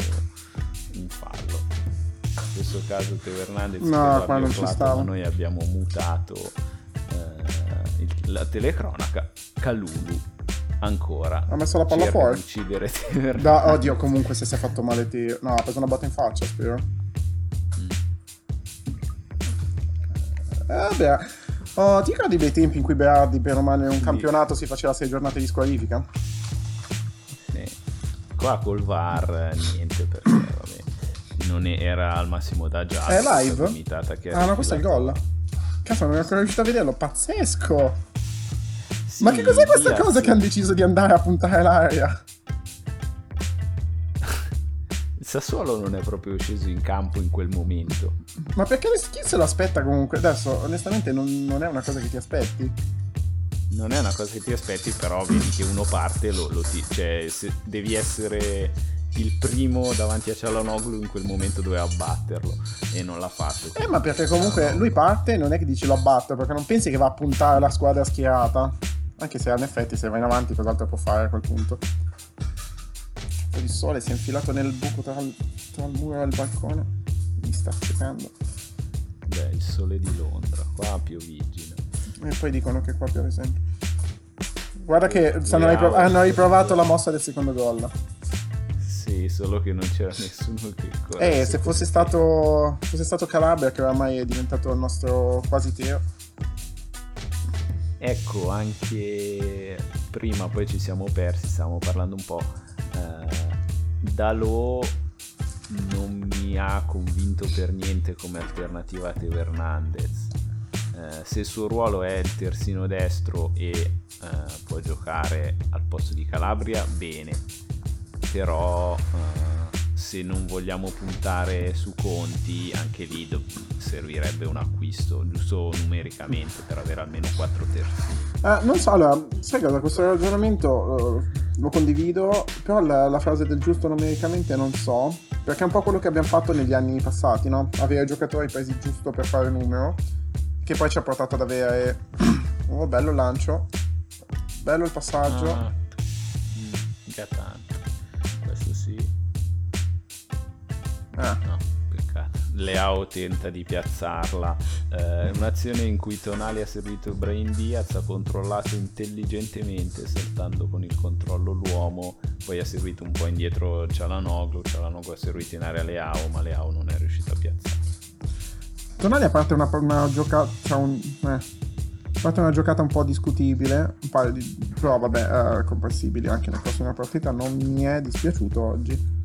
un fallo. In questo caso Teo Hernandez ma noi abbiamo mutato la telecronaca. Kalulu ancora ha messo la palla fuori di uccidere Teo Hernandez. Oddio, comunque se si è fatto male Teo, no, ha preso una botta in faccia, spero. Vabbè, ti ricordi dei tempi in cui Berardi per Romagna in un campionato si faceva 6 giornate di squalifica? Qua col VAR niente, perché vabbè, non era al massimo da già. È live? Limitata, che ma questo è il gol. Cazzo, non ero ancora riuscito a vederlo, pazzesco! Sì, ma che cos'è questa cosa che hanno deciso di andare a puntare l'aria? Il Sassuolo non è proprio sceso in campo in quel momento. Ma perché chi se lo aspetta comunque? Adesso, onestamente, non è una cosa che ti aspetti. non è una cosa che ti aspetti, però vedi che uno parte cioè devi essere il primo davanti a Çalhanoğlu, in quel momento doveva abbatterlo e non l'ha fatto. Ma perché comunque lui parte, non è che dici lo abbatto, perché non pensi che va a puntare la squadra schierata, anche se in effetti se va in avanti cos'altro può fare a quel punto. Il sole si è infilato nel buco tra il muro e il balcone, mi sta seccando. Beh, il sole di Londra, qua piovigina. E poi dicono che qua piove sempre. Guarda che hanno riprovato la mossa del secondo gol. Sì, solo che non c'era nessuno che se fosse stato Calabria, che oramai è diventato il nostro quasi Teo. Ecco, anche prima poi ci siamo persi, stavamo parlando un po'. Dalò non mi ha convinto per niente come alternativa a Teo Hernandez. Se il suo ruolo è il terzino destro e può giocare al posto di Calabria, bene, però se non vogliamo puntare su Conti, anche lì servirebbe un acquisto, giusto numericamente, per avere almeno 4 terzini. Non so, allora, sai cosa, questo ragionamento lo condivido, però la frase del giusto numericamente non so, perché è un po' quello che abbiamo fatto negli anni passati, no? Avere giocatori presi giusto per fare numero, che poi ci ha portato ad avere bello il lancio, bello il passaggio. Gattante. Questo sì. No, peccato. Leao tenta di piazzarla, un'azione in cui Tonali ha servito Brahim Díaz, ha controllato intelligentemente saltando con il controllo l'uomo, poi ha servito un po' indietro Çalhanoğlu ha servito in area Leao, ma Leao non è riuscito a piazzare. Tonali ha fatto una giocata un po' discutibile, però vabbè, comprensibile anche nella prossima partita, non mi è dispiaciuto oggi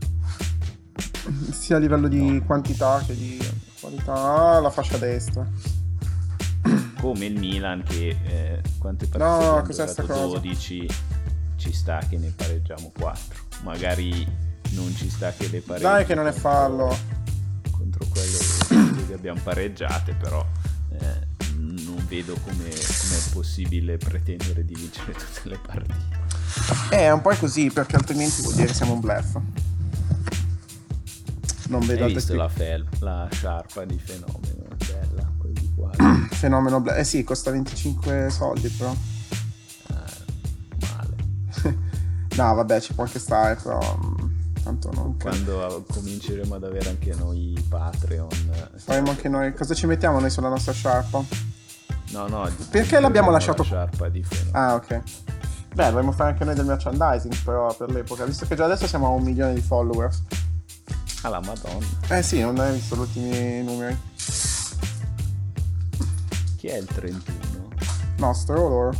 sia a livello di quantità che di qualità. La fascia destra, come il Milan, che quante partite hanno giocato 12, ci sta che ne pareggiamo 4, magari non ci sta che le pareggiamo, dai, che non è fallo contro quello che abbiamo pareggiate, però non vedo come è possibile pretendere di vincere tutte le partite. È un po' così, perché altrimenti vuol dire che siamo un bluff. Non vedo. Hai visto la sciarpa di Fenomeno? Bella, quelli qua. Fenomeno, sì, costa 25 soldi però. Male. No, vabbè, ci può anche stare, però tanto non. Quando cominceremo ad avere anche noi Patreon, faremo anche noi. Cosa ci mettiamo noi sulla nostra sciarpa? No. Perché l'abbiamo lasciato? La sciarpa di Fenomeno. Ah, ok. Beh, dovremmo fare anche noi del merchandising, però, per l'epoca, visto che già adesso siamo a 1 milione di followers. La Madonna. Sì, non hai visto gli ultimi numeri? Chi è il 31? Nostro o loro?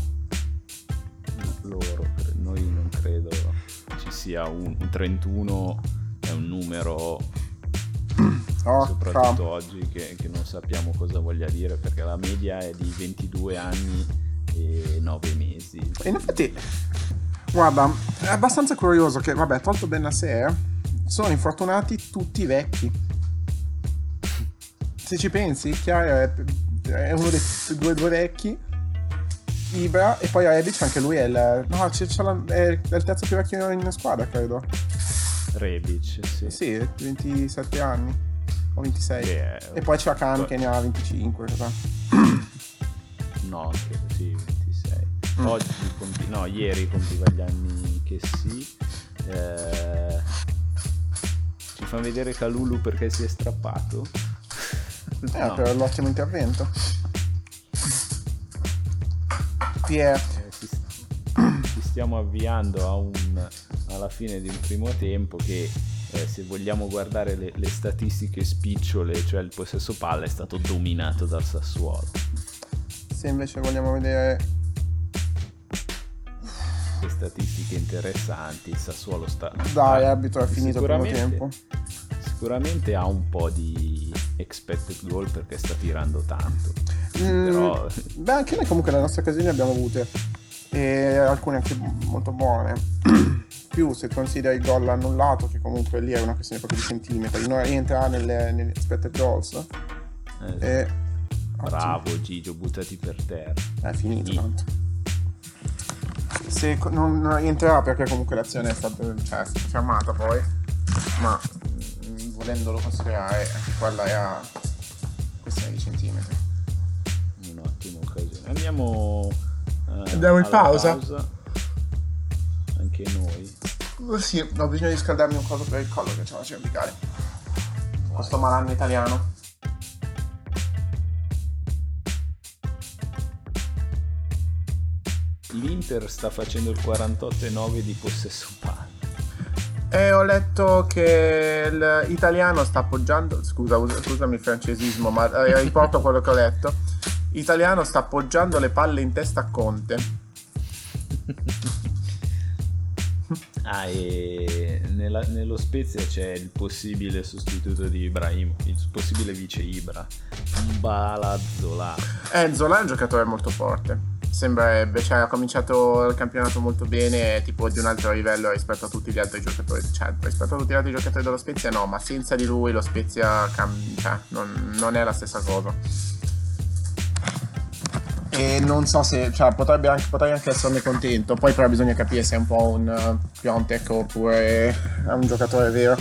Loro, noi non credo ci sia un 31, è un numero soprattutto oggi che non sappiamo cosa voglia dire, perché la media è di 22 anni e 9 mesi. E infatti, guarda, è abbastanza curioso che, vabbè, tolto Bennacer, sono infortunati tutti i vecchi. Se ci pensi, Kjær è uno dei due vecchi, Ibra, e poi Rebic, anche lui è il terzo più vecchio in squadra, credo. Rebic, sì, 27 anni o 26. E poi c'è Khan che ne ha 25, cosa? No, credo, sì, 26. Ieri compiva gli anni che sì. Ci fa vedere Kalulu perché si è strappato. No. Per l'ottimo intervento. Ci stiamo avviando alla fine di un primo tempo che, se vogliamo guardare le statistiche spicciole, cioè il possesso palla è stato dominato dal Sassuolo. Se invece vogliamo vedere statistiche interessanti, il Sassuolo sta, dai, arbitro, è finito il primo tempo. Sicuramente ha un po' di expected goal perché sta tirando tanto. Però beh, anche noi comunque le nostre occasioni abbiamo avute, e alcune anche molto buone. Più se consideri il gol annullato, che comunque lì è una questione proprio di centimetri, non rientra nelle expected goals. Bravo Gigio, buttati per terra. È finito tanto. se non rientrerà, perché comunque l'azione è stata fermata poi, ma volendolo considerare anche quella era questione di centimetri. Un'ottima occasione. Andiamo in pausa. Anche noi. Sì, ho bisogno di scaldarmi un coso per il collo che ce la faccio applicare. Questo malanno italiano. L'Inter sta facendo il 48,9 di possesso palla. E ho letto che l'italiano sta appoggiando. Scusami il francesismo, ma riporto quello che ho letto. Italiano sta appoggiando le palle in testa a Conte. E nello Spezia c'è il possibile sostituto di Ibrahimovic, il possibile vice Ibra, Mbala Zola. Zola è un giocatore molto forte. Sembrerebbe, cioè ha cominciato il campionato molto bene, tipo di un altro livello rispetto a tutti gli altri giocatori, cioè rispetto a tutti gli altri giocatori dello Spezia no, ma senza di lui lo Spezia non è la stessa cosa. E non so se, cioè potrei anche esserne contento, poi però bisogna capire se è un po' un Piontek oppure è un giocatore vero,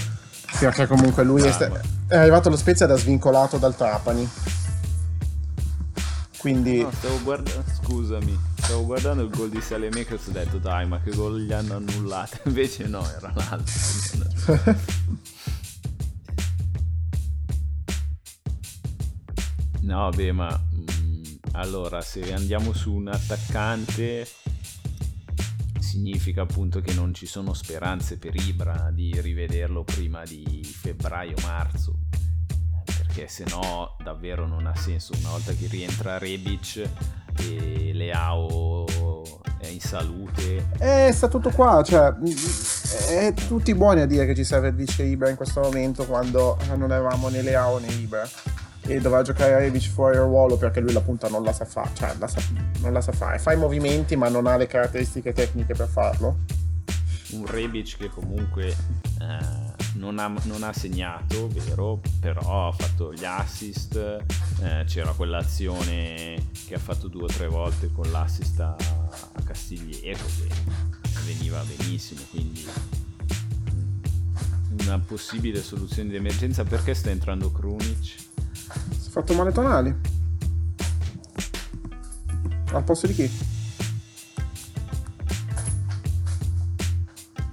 perché comunque lui è arrivato allo Spezia da svincolato dal Trapani. Quindi... No, stavo guardando il gol di Saelemaekers e ho detto dai, ma che gol gli hanno annullato, invece no, era l'altro. No, beh, ma allora se andiamo su un attaccante significa appunto che non ci sono speranze per Ibra di rivederlo prima di febbraio-marzo, perché se no davvero non ha senso. Una volta che rientra Rebic e Leao è in salute, sta tutto qua, cioè è tutti buoni a dire che ci serve il vice Ibra in questo momento, quando non avevamo né Leao né Ibra e doveva giocare Rebic fuori ruolo, perché lui la punta non la sa fare, cioè non la sa fare, fa i movimenti ma non ha le caratteristiche tecniche per farlo. Un Rebic che comunque non ha segnato, vero, però ha fatto gli assist, c'era quell'azione che ha fatto 2 o 3 volte con l'assist a Castigliero che veniva benissimo, quindi una possibile soluzione di emergenza. Perché sta entrando Krunic? Si è fatto male Tonali al posto di chi?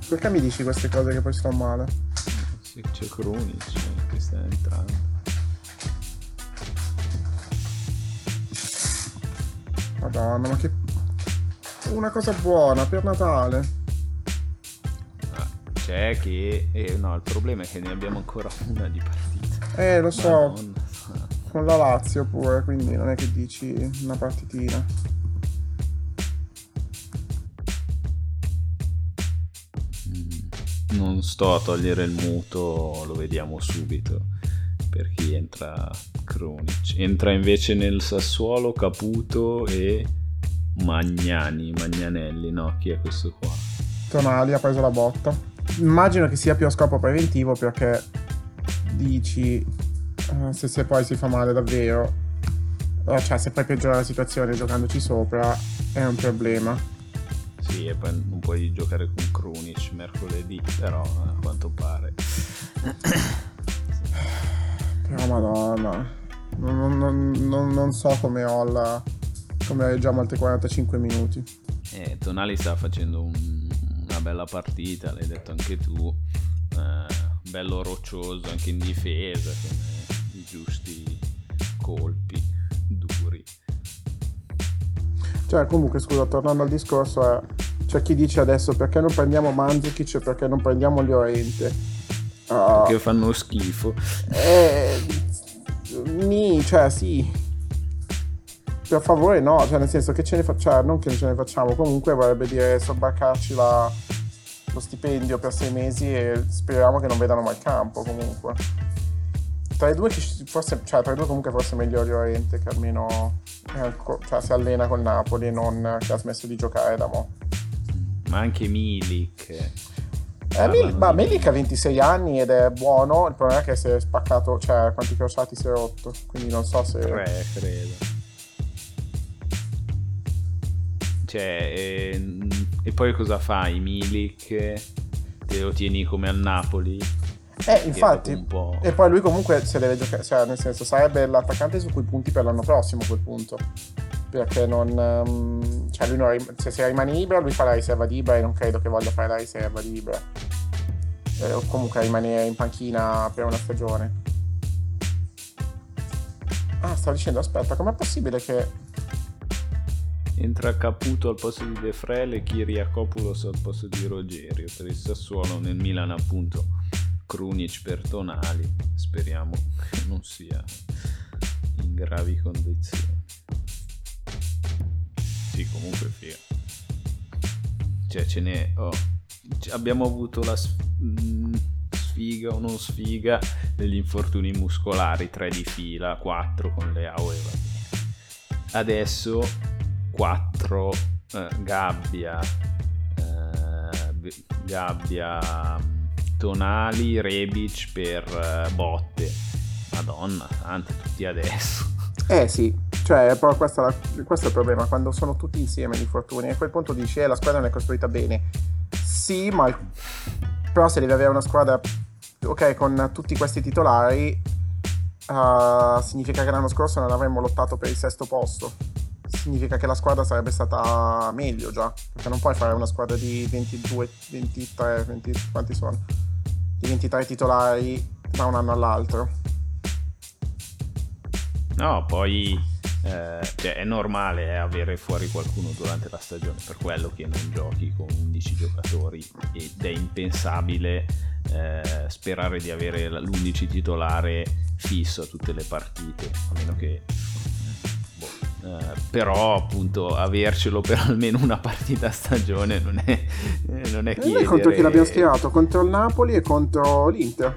Perché mi dici queste cose che poi sto male? C'è Krunic che sta entrando. Madonna, ma che... Una cosa buona per Natale. C'è che... no, il problema è che ne abbiamo ancora una di partita. Lo so. Madonna. Con la Lazio pure, quindi non è che dici una partitina. Non sto a togliere il muto, lo vediamo subito per chi entra. Krunic entra invece nel Sassuolo, Caputo e Magnanelli, no, chi è questo qua? Tonali ha preso la botta, immagino che sia più a scopo preventivo, perché dici se poi si fa male davvero, cioè se poi peggiora la situazione giocandoci sopra è un problema. Sì, e poi non puoi giocare con Krunic mercoledì, però a quanto pare. Però madonna, non so come come reggiamo altri 45 minuti. Tonali sta facendo una bella partita, l'hai detto anche tu, bello roccioso anche in difesa, con i giusti colpi duri. Cioè comunque, scusa, tornando al discorso, c'è chi dice adesso perché non prendiamo Mandzukic e perché non prendiamo Llorente, perché fanno schifo, cioè sì, per favore no, cioè nel senso che ce ne facciamo, non che ce ne facciamo, comunque vorrebbe dire sobbarcarci lo stipendio per 6 mesi e speriamo che non vedano mai il campo. Comunque tra i due comunque forse meglio Llorente, che almeno si allena col Napoli, non che ha smesso di giocare da mo'. Ma anche Milik. Milik ha 26 anni ed è buono, il problema è che si è spaccato, cioè quanti crociati si è rotto, quindi non so se... 3 credo. Cioè E poi cosa fai? Milik te lo tieni come al Napoli? Infatti, po'... e poi lui comunque se deve giocare, cioè nel senso sarebbe l'attaccante su cui punti per l'anno prossimo a quel punto, perché non, cioè lui non, cioè, se rimane Ibra lui fa la riserva di Ibra e non credo che voglia fare la riserva di Ibra, o comunque rimanere in panchina per una stagione. Stavo dicendo, aspetta, com'è possibile che entra Caputo al posto di De Frel e Kyriakopoulos al posto di Rogerio per il Sassuolo, nel Milan appunto Krunic per Tonali, speriamo che non sia in gravi condizioni. Sì, comunque figa, cioè ce n'è, abbiamo avuto la sfiga o non sfiga degli infortuni muscolari, 3 di fila, 4 con Leao e vabbè. Adesso 4 Gabbia, Tonali, Rebic per botte. Madonna, tanti, tutti adesso. Sì, cioè però questo è il problema, quando sono tutti insieme gli infortuni. A quel punto dici, la squadra non è costruita bene. Sì, ma però se devi avere una squadra, ok, con tutti questi titolari, significa che l'anno scorso non avremmo lottato per il 6° posto. Significa che la squadra sarebbe stata meglio già, perché non puoi fare una squadra di 22, 23, 20, quanti sono? Di 23 titolari da un anno all'altro. No, poi cioè è normale avere fuori qualcuno durante la stagione, per quello che non giochi con 11 giocatori ed è impensabile sperare di avere l'11 titolare fisso a tutte le partite, a meno che però appunto avercelo per almeno una partita a stagione non è chiedere. Noi contro chi l'abbiamo schierato? Contro il Napoli e contro l'Inter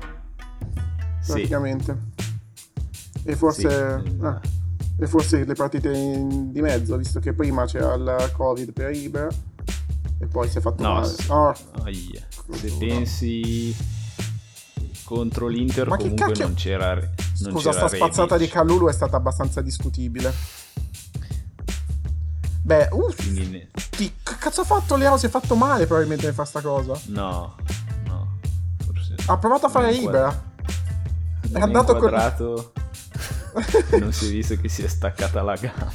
praticamente, sì. E forse sì. E forse le partite di mezzo, visto che prima c'era il Covid per Ibra e poi si è fatto male. Se pensi contro l'Inter, ma comunque non c'era, sta spazzata di Kalulu è stata abbastanza discutibile. Beh, che cazzo ha fatto Leao? Si è fatto male probabilmente a fare sta cosa. No, forse ha provato a fare Ibra. È andato inquadrato... Non si è visto che si è staccata la gamba.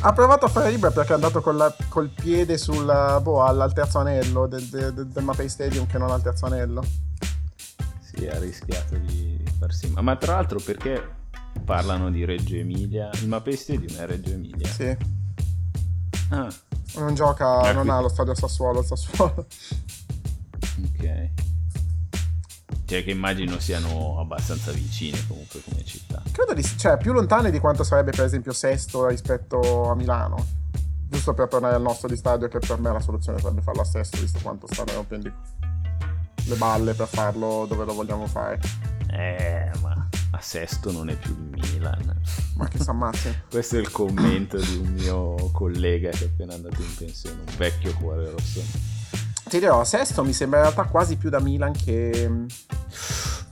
Ha provato a fare Ibra perché è andato col piede sul al terzo anello del Mapei Stadium, che non ha il terzo anello. Sì, ha rischiato di farsi. Ma tra l'altro, perché parlano di Reggio Emilia? Il Mapei Stadium è Reggio Emilia. Sì. Non gioca, non ha lo stadio Sassuolo. Ok. Cioè che immagino siano abbastanza vicine comunque come città. Credo di, cioè più lontane di quanto sarebbe per esempio Sesto rispetto a Milano. Giusto per tornare al nostro di stadio, che per me la soluzione sarebbe farlo a Sesto, visto quanto stanno rompendo le balle per farlo dove lo vogliamo fare. Ma a Sesto non è più il Milan. Ma che s'ammazza. Questo è il commento di un mio collega che è appena andato in pensione, un vecchio cuore rosso. Ti dirò, a Sesto mi sembra in realtà quasi più da Milan che...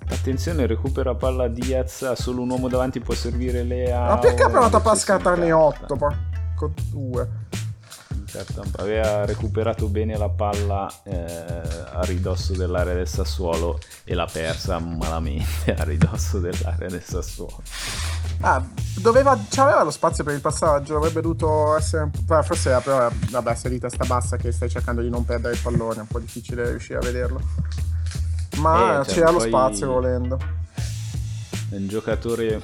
Attenzione, recupera palla Díaz, ha solo un uomo davanti, può servire Leao. Ma perché ha provato a pascatarne 8? Porco 2. Aveva recuperato bene la palla a ridosso dell'area del Sassuolo e l'ha persa malamente a ridosso dell'area del Sassuolo. C'aveva lo spazio per il passaggio, avrebbe dovuto essere, forse però vabbè, sei di testa bassa che stai cercando di non perdere il pallone, è un po' difficile riuscire a vederlo, ma c'era lo spazio volendo. È un giocatore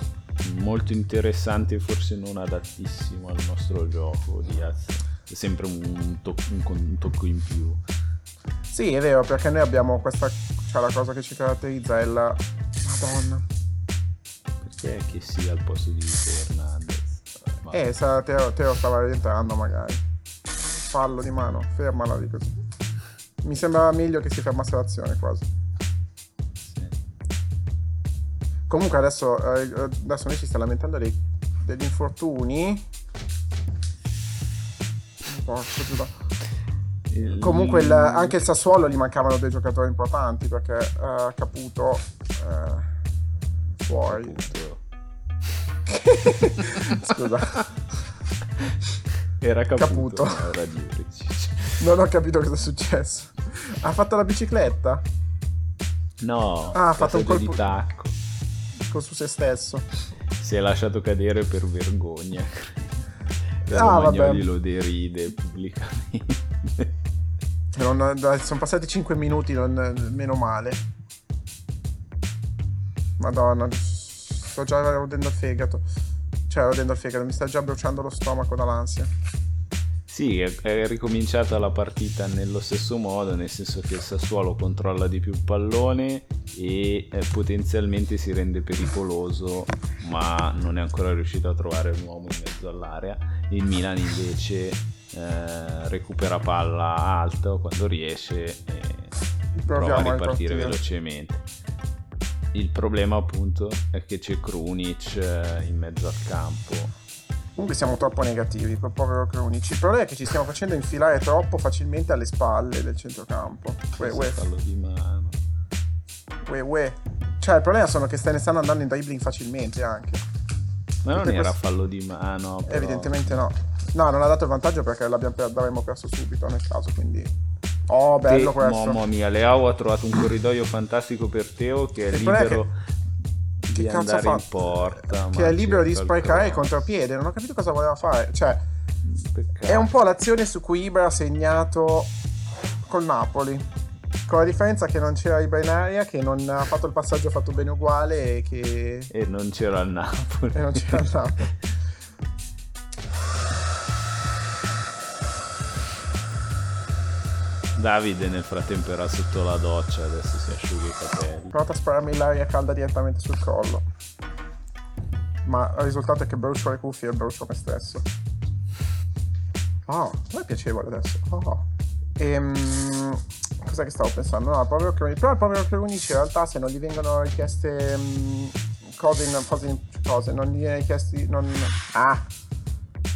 molto interessante, forse non adattissimo al nostro gioco, Díaz. Sempre un tocco in più. Sì, è vero, perché noi abbiamo questa, cioè la cosa che ci caratterizza è la Madonna. Perché è che sia al posto di Teo Hernandez? Teo stava rientrando, magari fallo di mano, fermala di così. Mi sembrava meglio che si fermasse l'azione quasi. Sì. Comunque adesso noi ci stiamo lamentando degli infortuni. Comunque anche il Sassuolo gli mancavano dei giocatori importanti, perché Caputo fuori. Scusa. Era Caputo. Era non ho capito cosa è successo. Ha fatto la bicicletta? No, ha fatto un colpo di tacco su se stesso. Si è lasciato cadere per vergogna. Romagnoli lo deride pubblicamente. Sono passati 5 minuti, meno male. Madonna, sto già rodendo il fegato. Cioè, rodendo il fegato, mi sta già bruciando lo stomaco dall'ansia. Sì, è ricominciata la partita nello stesso modo, nel senso che il Sassuolo controlla di più il pallone e potenzialmente si rende pericoloso, ma non è ancora riuscito a trovare un uomo in mezzo all'area. Il Milan invece recupera palla alto quando riesce e prova a ripartire velocemente. Il problema appunto è che c'è Krunic in mezzo al campo. Comunque siamo troppo negativi, povero Krunic. Il problema è che ci stiamo facendo infilare troppo facilmente alle spalle del centrocampo. Fallo di mano. Cioè, il problema sono che stanno andando in dribbling facilmente anche. Ma non era fallo di mano. Però... Evidentemente no. No, non ha dato il vantaggio perché l'avremmo perso subito nel caso, quindi... Oh, bello questo. Mamma mia, Leao ha trovato un corridoio fantastico per Teo che è libero... Che cazzo fa? In porta, che è libero di sprecare il contropiede. Non ho capito cosa voleva fare. Cioè, peccato. È un po' l'azione su cui Ibra ha segnato col Napoli, con la differenza che non c'era Ibra in aria, che non ha fatto il passaggio fatto bene uguale e che... E non c'era il Napoli. Davide nel frattempo era sotto la doccia, adesso si asciuga i capelli. Provate a spararmi l'aria calda direttamente sul collo. Ma il risultato è che brucio le cuffie e brucio me stesso. Oh, non è piacevole adesso. Oh. Cos'è che stavo pensando? No, povero Krunic. Però il povero Krunic in realtà se non gli vengono richieste cose, non gli viene richiesti...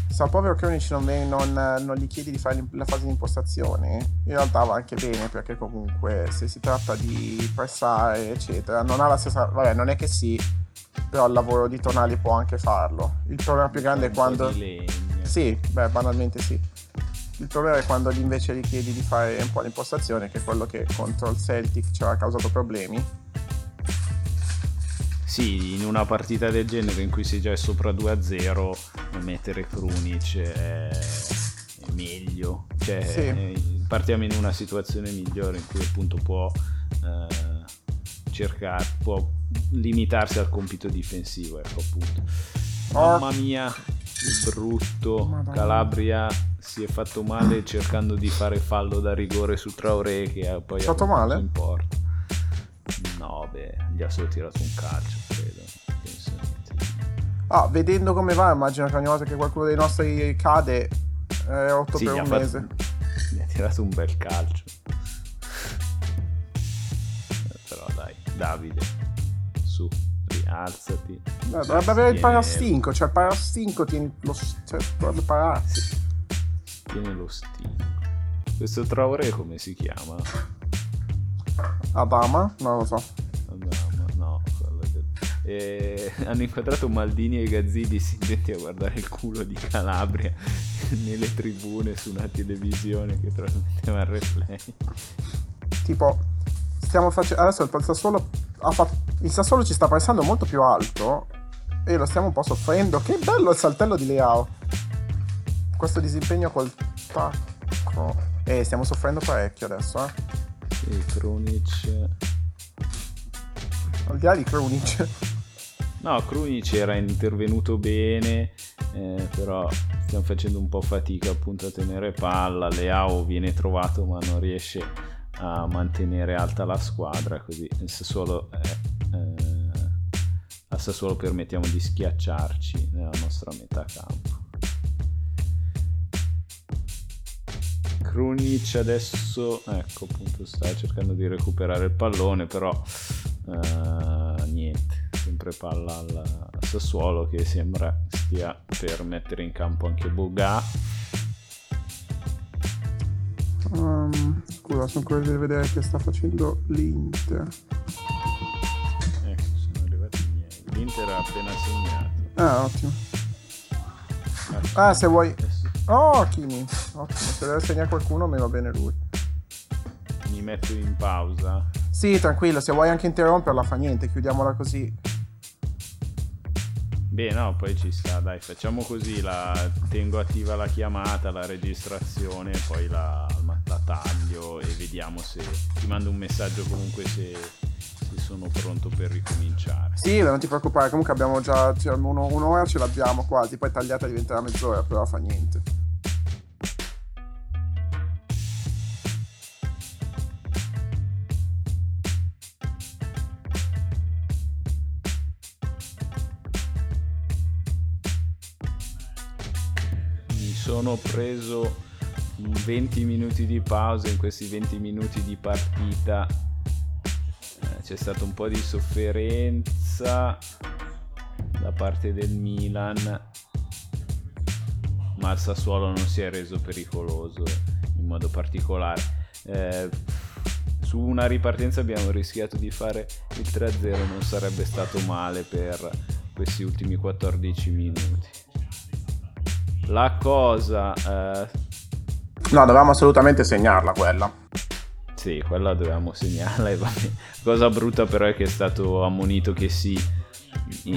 Se al povero Krunic non gli chiedi di fare la fase di impostazione, in realtà va anche bene, perché comunque se si tratta di pressare eccetera non ha la stessa, vabbè, non è che sì, però il lavoro di Tonali può anche farlo. Il problema più grande è quando banalmente sì, il problema è quando invece gli chiedi di fare un po' l'impostazione, che è quello che contro il Celtic ci ha causato problemi. Sì, in una partita del genere in cui sei già sopra 2-0, mettere Krunic è meglio, cioè sì. Partiamo in una situazione migliore in cui appunto può cercare, può limitarsi al compito difensivo, ecco appunto. Mamma mia, che brutto. Madonna. Calabria si è fatto male cercando di fare fallo da rigore su Traoré, che poi ha fatto in porta. No, beh, gli ha solo tirato un calcio, credo. Vedendo come va, immagino che ogni volta che qualcuno dei nostri cade è 8 per un mese. Gli ha tirato un bel calcio. Però dai, Davide, su, rialzati. Dovrebbe avere il parastinco, cioè il parastinco tiene lo... Cioè, dovrebbe pararsi. Tiene lo stinco. Questo Traoré come si chiama? Adama? Non lo so. Adama, no. Hanno inquadrato Maldini e Gazzidi sintenti a guardare il culo di Calabria nelle tribune su una televisione che trasmetteva il replay. Tipo, stiamo facendo adesso il Sassuolo. Il Sassuolo ci sta pressando molto più alto e lo stiamo un po' soffrendo. Che bello il saltello di Leao! Questo disimpegno col tacco. Stiamo soffrendo parecchio adesso, E Krunic, al di là di Krunic, no, Krunic era intervenuto bene, però stiamo facendo un po' fatica appunto a tenere palla. Leao viene trovato ma non riesce a mantenere alta la squadra, così il Sassuolo a Sassuolo permettiamo di schiacciarci nella nostra metà campo. Krunic adesso, ecco appunto, sta cercando di recuperare il pallone, però niente, sempre palla al Sassuolo, che sembra stia per mettere in campo anche Boga. Scusa, sono curioso di vedere che sta facendo l'Inter. Ecco, sono arrivati i miei. L'Inter ha appena segnato. Ah, ottimo. Se vuoi... Oh, Kimi. Ottimo. Se deve segnare qualcuno, meno bene lui. Mi metto in pausa. Sì, tranquillo. Se vuoi anche interromperla, fa niente. Chiudiamola così. Beh, no, poi ci sta. Dai, facciamo così. Tengo attiva la chiamata, la registrazione, poi la taglio e vediamo se ti mando un messaggio comunque se sono pronto per ricominciare. Sì, non ti preoccupare. Comunque abbiamo già un'ora, ce l'abbiamo quasi. Poi tagliata diventerà mezz'ora, però fa niente. Sono preso 20 minuti di pausa. In questi 20 minuti di partita c'è stato un po' di sofferenza da parte del Milan, ma il Sassuolo non si è reso pericoloso in modo particolare. Su una ripartenza abbiamo rischiato di fare il 3-0, non sarebbe stato male per questi ultimi 14 minuti. La cosa... No, dovevamo assolutamente segnarla quella. Sì, quella dovevamo segnarla. E vabbè. Cosa brutta però è che è stato ammonito che sì,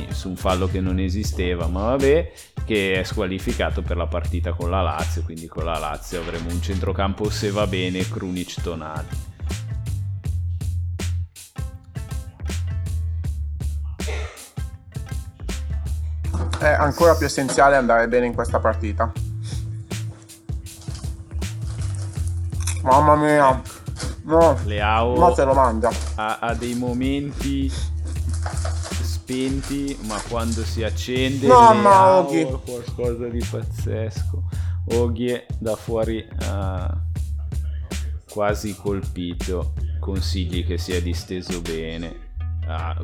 su un fallo che non esisteva, ma vabbè, che è squalificato per la partita con la Lazio, quindi con la Lazio avremo un centrocampo, se va bene, Krunic, Tonali. È ancora più essenziale andare bene in questa partita. Mamma mia, no, Leao no, te lo mangia. Ha dei momenti spenti, ma quando si accende, no, Leao, Oghie, qualcosa di pazzesco. Oghie da fuori quasi colpito. Consigli che si è disteso bene.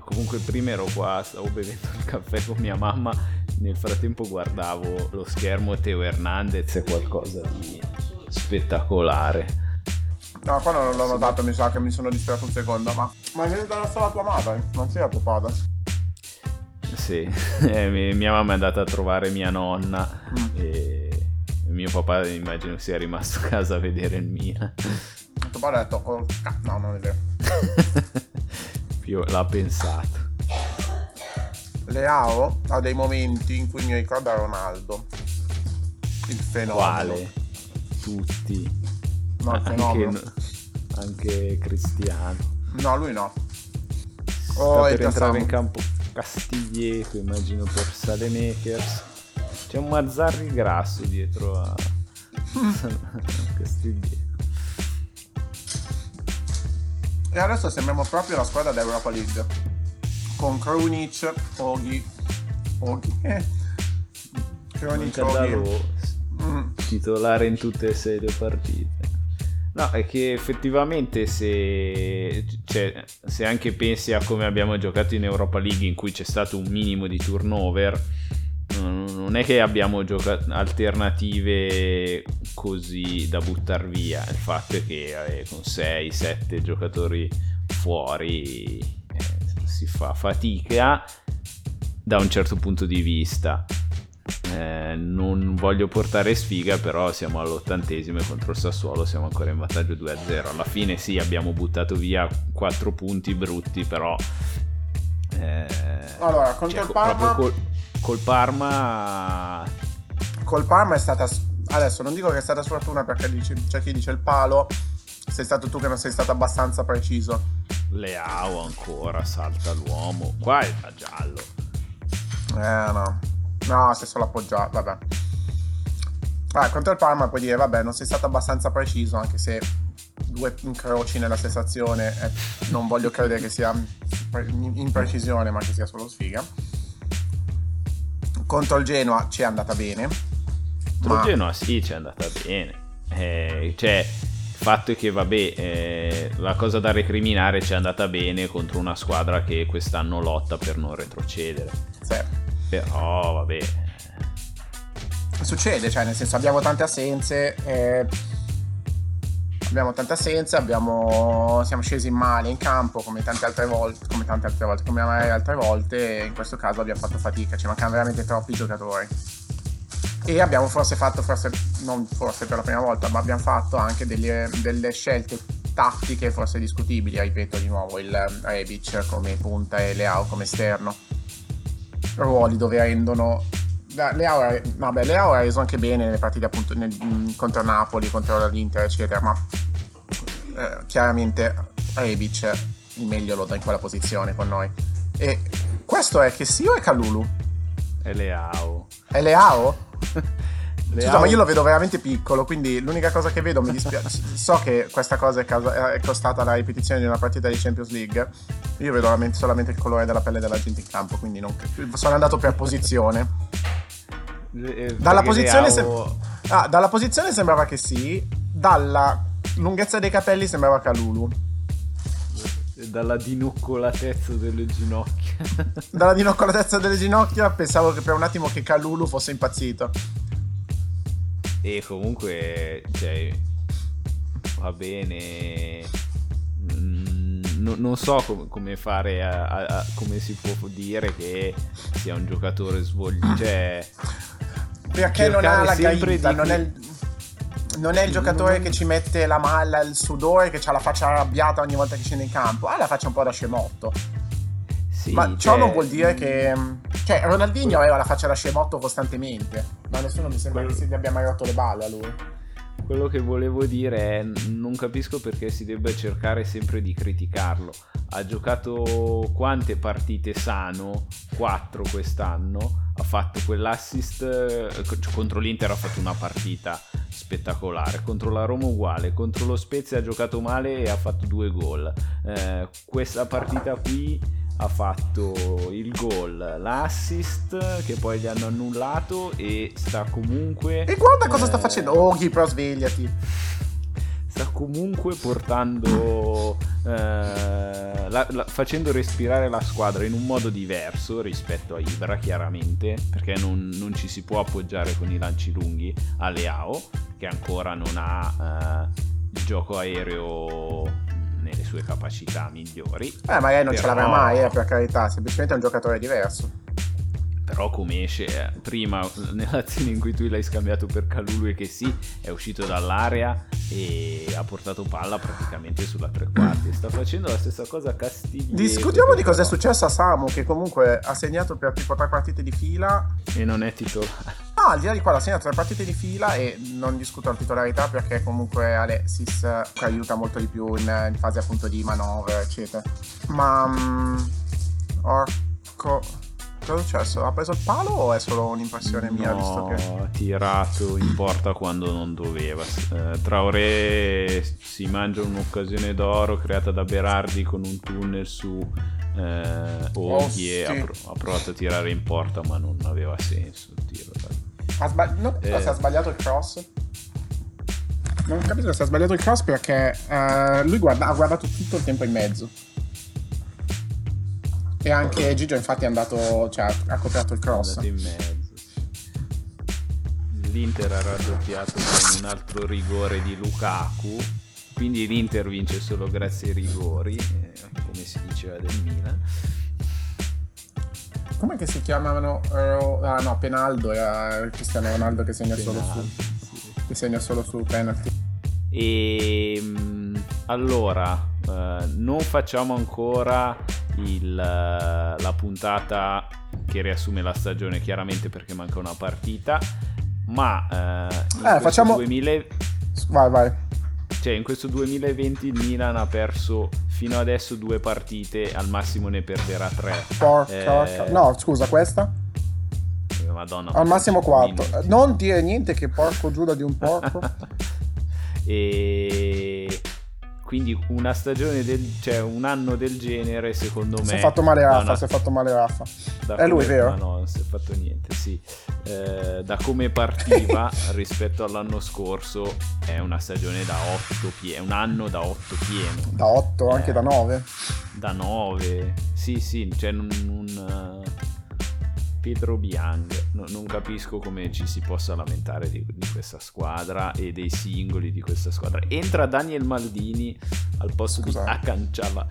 Comunque prima ero qua, stavo bevendo il caffè con mia mamma, nel frattempo guardavo lo schermo Teo Hernandez, è qualcosa di spettacolare. No, qua non l'ho notato, mi sa che mi sono distratto un secondo, ma è venuta la sola tua madre, non si è preoccupata. Sì, mia mamma è andata a trovare mia nonna e mio papà immagino sia rimasto a casa a vedere il Milan. Il tuo padre ha detto, oh, no, non è vero. Più l'ha pensato. Leao ha dei momenti in cui mi ricorda Ronaldo, il fenomeno. Quale? Tutti. No, il fenomeno. Anche Cristiano. No, lui no. Per entrare in campo Castiglieco, immagino, per Saelemaekers. C'è un Mazzarri grasso dietro a Castiglieco. E adesso sembriamo proprio la squadra dell'Europa League, con Krunic, Oghie. Krunic, Oghie. Titolare in tutte e 6 le partite. No, è che effettivamente se anche pensi a come abbiamo giocato in Europa League, in cui c'è stato un minimo di turnover, non è che abbiamo giocato alternative così da buttar via. Il fatto è che con 6-7 giocatori fuori si fa fatica da un certo punto di vista. Non voglio portare sfiga, però siamo all'80° e contro il Sassuolo siamo ancora in vantaggio 2-0. Alla fine sì, abbiamo buttato via 4 punti brutti, però allora contro il Parma Col Parma è stata, adesso non dico che è stata sfortuna, perché c'è chi dice il palo, sei stato tu che non sei stato abbastanza preciso. Leao ancora salta l'uomo, qua è da giallo. No, se solo appoggiato, vabbè. Contro il Parma puoi dire, vabbè, non sei stato abbastanza preciso, anche se 2 incroci nella sensazione, non voglio credere che sia imprecisione, ma che sia solo sfiga. Contro il Genoa ci è andata bene. Contro il Genoa sì, ci è andata bene. Il fatto è che vabbè, la cosa da recriminare, ci è andata bene contro una squadra che quest'anno lotta per non retrocedere. Sì. Però vabbè, succede, cioè nel senso abbiamo tante assenze. Siamo scesi male in campo come altre volte, e in questo caso abbiamo fatto fatica, ci mancano veramente troppi giocatori. E abbiamo forse fatto, forse non forse per la prima volta, ma abbiamo fatto anche delle scelte tattiche forse discutibili. Ripeto di nuovo il Rebic come punta e Leao come esterno, ruoli dove rendono Leao ha reso anche bene nelle partite appunto contro Napoli, contro l'Inter eccetera, ma chiaramente Rebic il meglio lo dà in quella posizione con noi. E questo è che sì o è Kalulu? È Leao? Scusa, ma io lo vedo veramente piccolo, quindi l'unica cosa che vedo, mi dispiace, so che questa cosa è costata la ripetizione di una partita di Champions League, io vedo veramente solamente il colore della pelle della gente in campo, quindi non sono andato per posizione. Dalla posizione sembrava che sì, dalla lunghezza dei capelli sembrava Kalulu, dalla dinoccolatezza delle ginocchia pensavo che per un attimo che Kalulu fosse impazzito. E comunque, cioè, va bene, non so come fare come si può dire che sia un giocatore cioè, perché non ha la grinta, non è il giocatore che ci mette la malla, il sudore, che ha la faccia arrabbiata ogni volta che scende in campo, ha la faccia un po' da scemotto. Sì, ma ciò non vuol dire che... Cioè, Ronaldinho aveva la faccia da scemotto costantemente, ma nessuno mi sembra che si abbia mai rotto le balle a lui. Quello che volevo dire è, non capisco perché si debba cercare sempre di criticarlo. Ha giocato quante partite sano? 4 quest'anno. Ha fatto quell'assist, contro l'Inter ha fatto una partita spettacolare, contro la Roma uguale, contro lo Spezia ha giocato male e ha fatto 2 gol. Questa partita qui... ha fatto il gol, l'assist che poi gli hanno annullato e sta comunque... E guarda cosa sta facendo Oghie, però svegliati! Sta comunque portando... facendo respirare la squadra in un modo diverso rispetto a Ibra, chiaramente, perché non ci si può appoggiare con i lanci lunghi a Leao, che ancora non ha il gioco aereo... nelle sue capacità migliori. Magari non ce l'aveva mai, per carità, semplicemente è un giocatore diverso. Però come esce, prima nell'azione in cui tu l'hai scambiato per Kalulu e che sì, è uscito dall'area e ha portato palla praticamente sulla tre quarti. Sta facendo la stessa cosa a Castiglieto. Discutiamo di cosa è successo a Samu, che comunque ha segnato per tipo 3 partite di fila e non è titolare. No, al di là di qua l'ha segnato 3 partite di fila e non discuto la titolarità perché comunque Alexis aiuta molto di più in fase appunto di manovra eccetera. Ma orco, cosa è successo? Ha preso il palo o è solo un'impressione mia? No, visto che ha tirato in porta quando non doveva. Traoré si mangia un'occasione d'oro creata da Berardi con un tunnel su Oghie. Sì. Ha provato a tirare in porta ma non aveva senso il tiro. Se ha sbagliato il cross? Non capisco se ha sbagliato il cross perché lui ha guardato tutto il tempo in mezzo. E anche Gigio infatti è andato, cioè ha coperto il cross. In mezzo. L'Inter ha raddoppiato con un altro rigore di Lukaku, quindi l'Inter vince solo grazie ai rigori, come si diceva del Milan. Com'è che si chiamavano? Penaldo, era Cristiano Ronaldo che segna solo su penalty. E allora non facciamo ancora la puntata che riassume la stagione, chiaramente, perché manca una partita, ma facciamo 2000... vai cioè in questo 2020 il Milan ha perso fino adesso 2 partite, al massimo ne perderà 3. Porca no, scusa, questa Madonna, al massimo 4 minuti. Non dire niente che porco Giuda di un porco. E quindi una stagione cioè un anno del genere, secondo me. Si è fatto male Raffa. È lui, vero? No, non si è fatto niente, sì. Da come partiva rispetto all'anno scorso è una stagione da 8 pieno, un anno da 8 pieno. Da 8, anche da 9. Da 9. Sì, cioè un Pedro Biang, non capisco come ci si possa lamentare di questa squadra e dei singoli di questa squadra. Entra Daniel Maldini al posto di Akancava.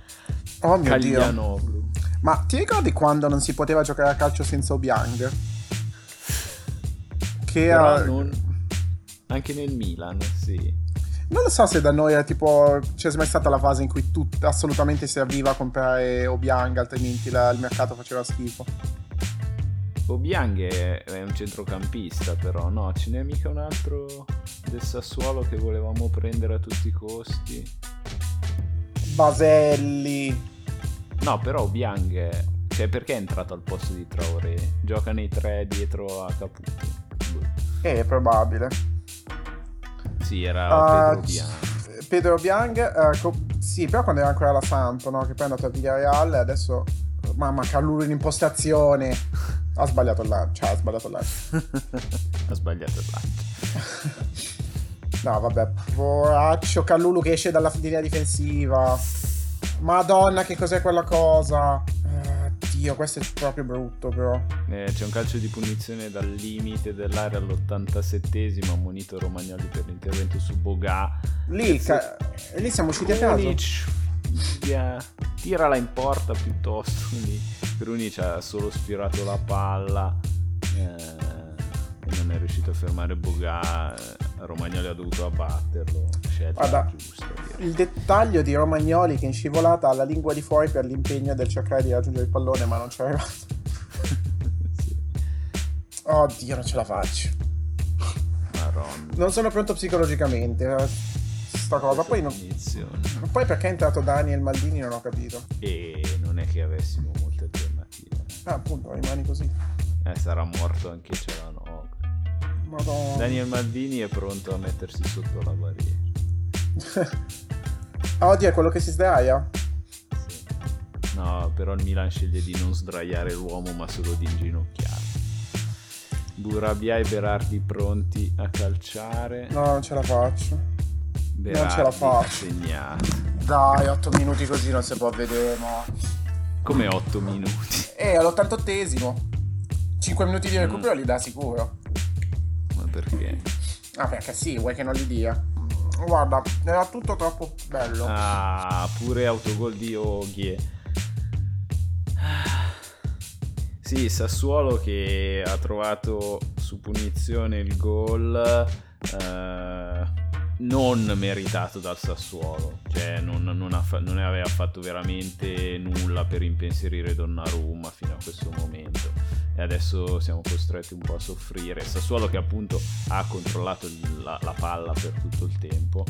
Oh mio Dio. Ma ti ricordi quando non si poteva giocare a calcio senza Obiang? che ha... anche nel Milan, sì. Non lo so se da noi è tipo, c'è mai stata la fase in cui assolutamente serviva a comprare Obiang, altrimenti il mercato faceva schifo. Obiang è un centrocampista, però no, ce n'è mica un altro del Sassuolo che volevamo prendere a tutti i costi? Baselli. No, però Obiang, cioè, perché è entrato al posto di Traoré? Gioca nei tre dietro a Caputo. È probabile. Sì, era Pedro Obiang, sì, però quando era ancora alla Samp, no? Che poi è andato a Villarreal. Adesso, mamma, Kalulu in impostazione. Ha sbagliato il lancio. No, vabbè, poraccio. Kalulu che esce dalla linea difensiva. Madonna, che cos'è quella cosa? Dio, questo è proprio brutto, però. C'è un calcio di punizione dal limite dell'area all'87esimo, ammonito Romagnoli per l'intervento su Boga. Lì siamo usciti a caso. Tirala in porta piuttosto. Krunic ha solo sfiorato la palla e non è riuscito a fermare Boga. Romagnoli ha dovuto abbatterlo. Guarda, giusta, il dettaglio di Romagnoli che in scivolata ha la lingua di fuori per l'impegno del cercare di raggiungere il pallone, ma non ci è arrivato. Sì. Oddio, non ce la faccio. Maronna. Non sono pronto psicologicamente. Sta cosa. Poi perché è entrato Daniel Maldini non ho capito. E non è che avessimo molte alternative. Ah, appunto, rimani così. Sarà morto anche Çalhanoğlu. Madonna. Daniel Maldini è pronto a mettersi sotto la barriera. Oddio, è quello che si sdraia? Sì. No, però il Milan sceglie di non sdraiare l'uomo, ma solo di inginocchiare. Gabbia e Berardi pronti a calciare. No, non ce la faccio. Berardi non ce la faccio. Segnato. Dai, 8 minuti così non si può vedere, ma... Come 8 minuti? All'88esimo. 5 minuti di recupero li dà sicuro. Perché? Ah, perché sì, vuoi che non li dia? Guarda, era tutto troppo bello. Ah, pure autogol di Oghie. Sì, Sassuolo che ha trovato su punizione il gol non meritato dal Sassuolo. Cioè non aveva fatto veramente nulla per impensierire Donnarumma fino a questo momento. E adesso siamo costretti un po' a soffrire. Sassuolo che appunto ha controllato la palla per tutto il tempo,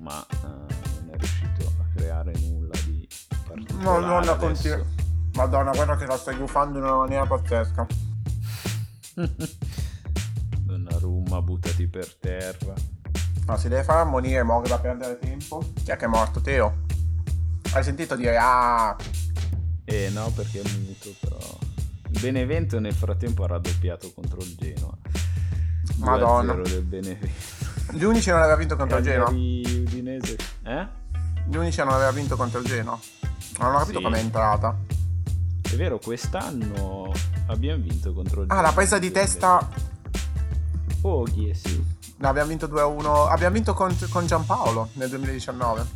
ma non è riuscito a creare nulla di particolare. No, non la continua. Madonna, guarda che la stai gufando in una maniera pazzesca. Donnarumma, buttati per terra. No, si deve far ammonire, mo' che da perdere tempo. Chi è che è morto, Teo? Hai sentito dire ah? No, perché è muto, però... Benevento nel frattempo ha raddoppiato contro il Genoa. Madonna. 2-0 del Benevento. L'Unice non aveva vinto contro il Genoa. Udinese. L'Unice non aveva vinto contro il Genoa. Non ho capito com'è entrata. È vero, quest'anno abbiamo vinto contro il Genoa. Ah, la presa di testa Oghie, sì. No, abbiamo vinto 2-1. Abbiamo vinto con Giampaolo nel 2019.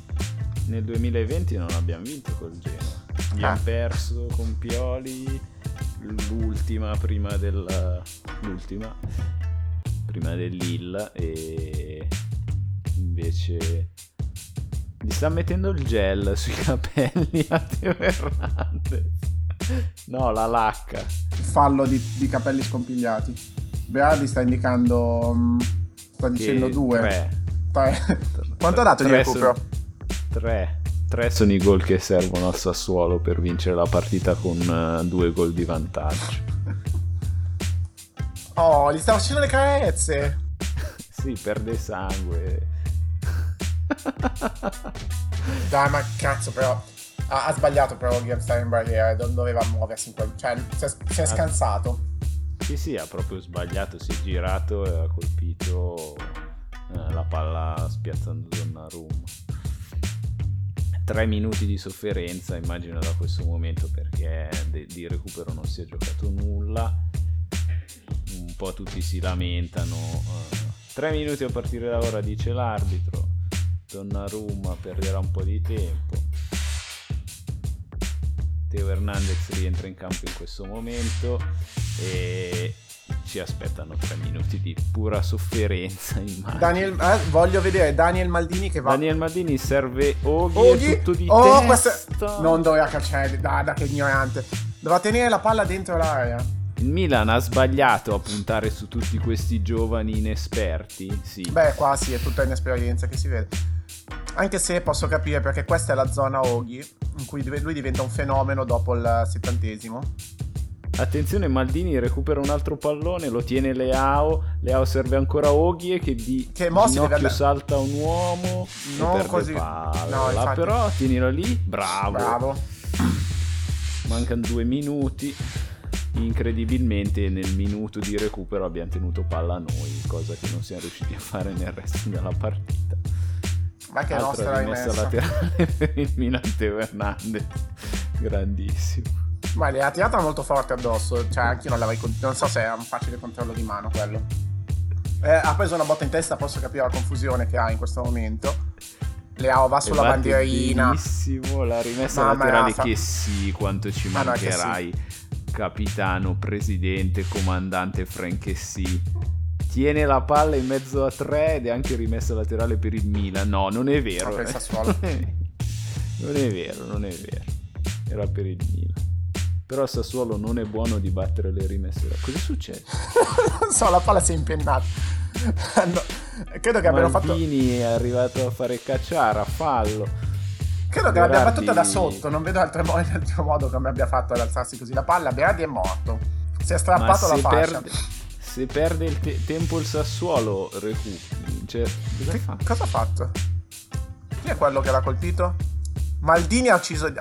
Nel 2020 non abbiamo vinto col Genoa. Abbiamo perso con Pioli. L'ultima prima dell'Lille e invece gli sta mettendo il gel sui capelli a Teo Hernandez. No, la lacca. Fallo di capelli scompigliati. Berardi sta indicando sta dicendo 2. 3. Quanto ha dato di recupero? 3. 3 sono i gol che servono al Sassuolo per vincere la partita con 2 gol di vantaggio. Oh, gli sta facendo le carezze. Sì, perde sangue. Dai, ma cazzo, però ha sbagliato, però Oghie stare in barriera, non doveva muoversi, cioè si è scansato. Sì, ha proprio sbagliato, si è girato e ha colpito la palla spiazzando Donnarumma. 3 minuti di sofferenza, immagino, da questo momento, perché di recupero non si è giocato nulla, un po' tutti si lamentano. 3 minuti a partire da ora, dice l'arbitro. Donnarumma perderà un po' di tempo. Teo Hernandez rientra in campo in questo momento e ci aspettano 3 minuti di pura sofferenza. Voglio vedere Daniel Maldini che va. Daniel Maldini serve Oghie tutto di testa. Non doveva calciare, da che ignorante. Doveva tenere la palla dentro l'area. Il Milan ha sbagliato a puntare su tutti questi giovani inesperti. Sì. Beh, qua sì, è tutta inesperienza che si vede. Anche se posso capire, perché questa è la zona Oghie in cui lui diventa un fenomeno dopo il 70esimo. Attenzione, Maldini recupera un altro pallone, lo tiene Leao serve ancora Oghie che ginocchio salta un uomo, non così palla, no, però tienilo lì, bravo. Mancano 2 minuti, incredibilmente nel minuto di recupero abbiamo tenuto palla noi, cosa che non siamo riusciti a fare nel resto della partita. Ma che nostra rimessa laterale per il Milan, Teo Hernandez, grandissimo. Ma le ha tirata molto forte addosso, cioè anche io non l'avrei, non so se è un facile controllo di mano quello. Ha preso una botta in testa, posso capire la confusione che ha in questo momento. Leao va sulla bandierina. Bellissimo, la rimessa laterale che sì, quanto ci mancherai. Sì. Capitano, presidente, comandante Frank, sì. Tiene la palla in mezzo a 3 ed è anche rimessa laterale per il Milan. No, non è vero. Non è vero. Era per il Milan. Però Sassuolo non è buono di battere le rimesse. Cosa succede? Non so, la palla si è impennata. No, credo che abbiano fatto. Maldini è arrivato a fare cacciara, fallo. Credo che l'abbia battuta da sotto. Non vedo altro modo come abbia fatto ad alzarsi così la palla. Berardi è morto. Si è strappato la fascia. Se perde il tempo il Sassuolo, cosa ha fatto? Chi è quello che l'ha colpito? Maldini ha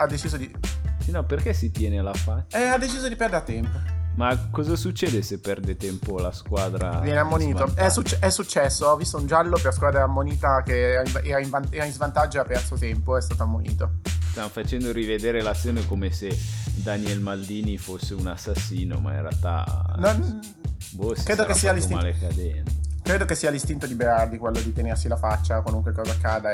deciso di. No, perché si tiene la faccia? Ha deciso di perdere tempo. Ma cosa succede se perde tempo la squadra? Viene ammonito. È successo. Ho visto un giallo per squadra ammonita che era in svantaggio e ha perso tempo. È stato ammonito. Stanno facendo rivedere l'azione come se Daniel Maldini fosse un assassino, ma in realtà. Credo che sia l'istinto di Berardi quello di tenersi la faccia, qualunque cosa accada.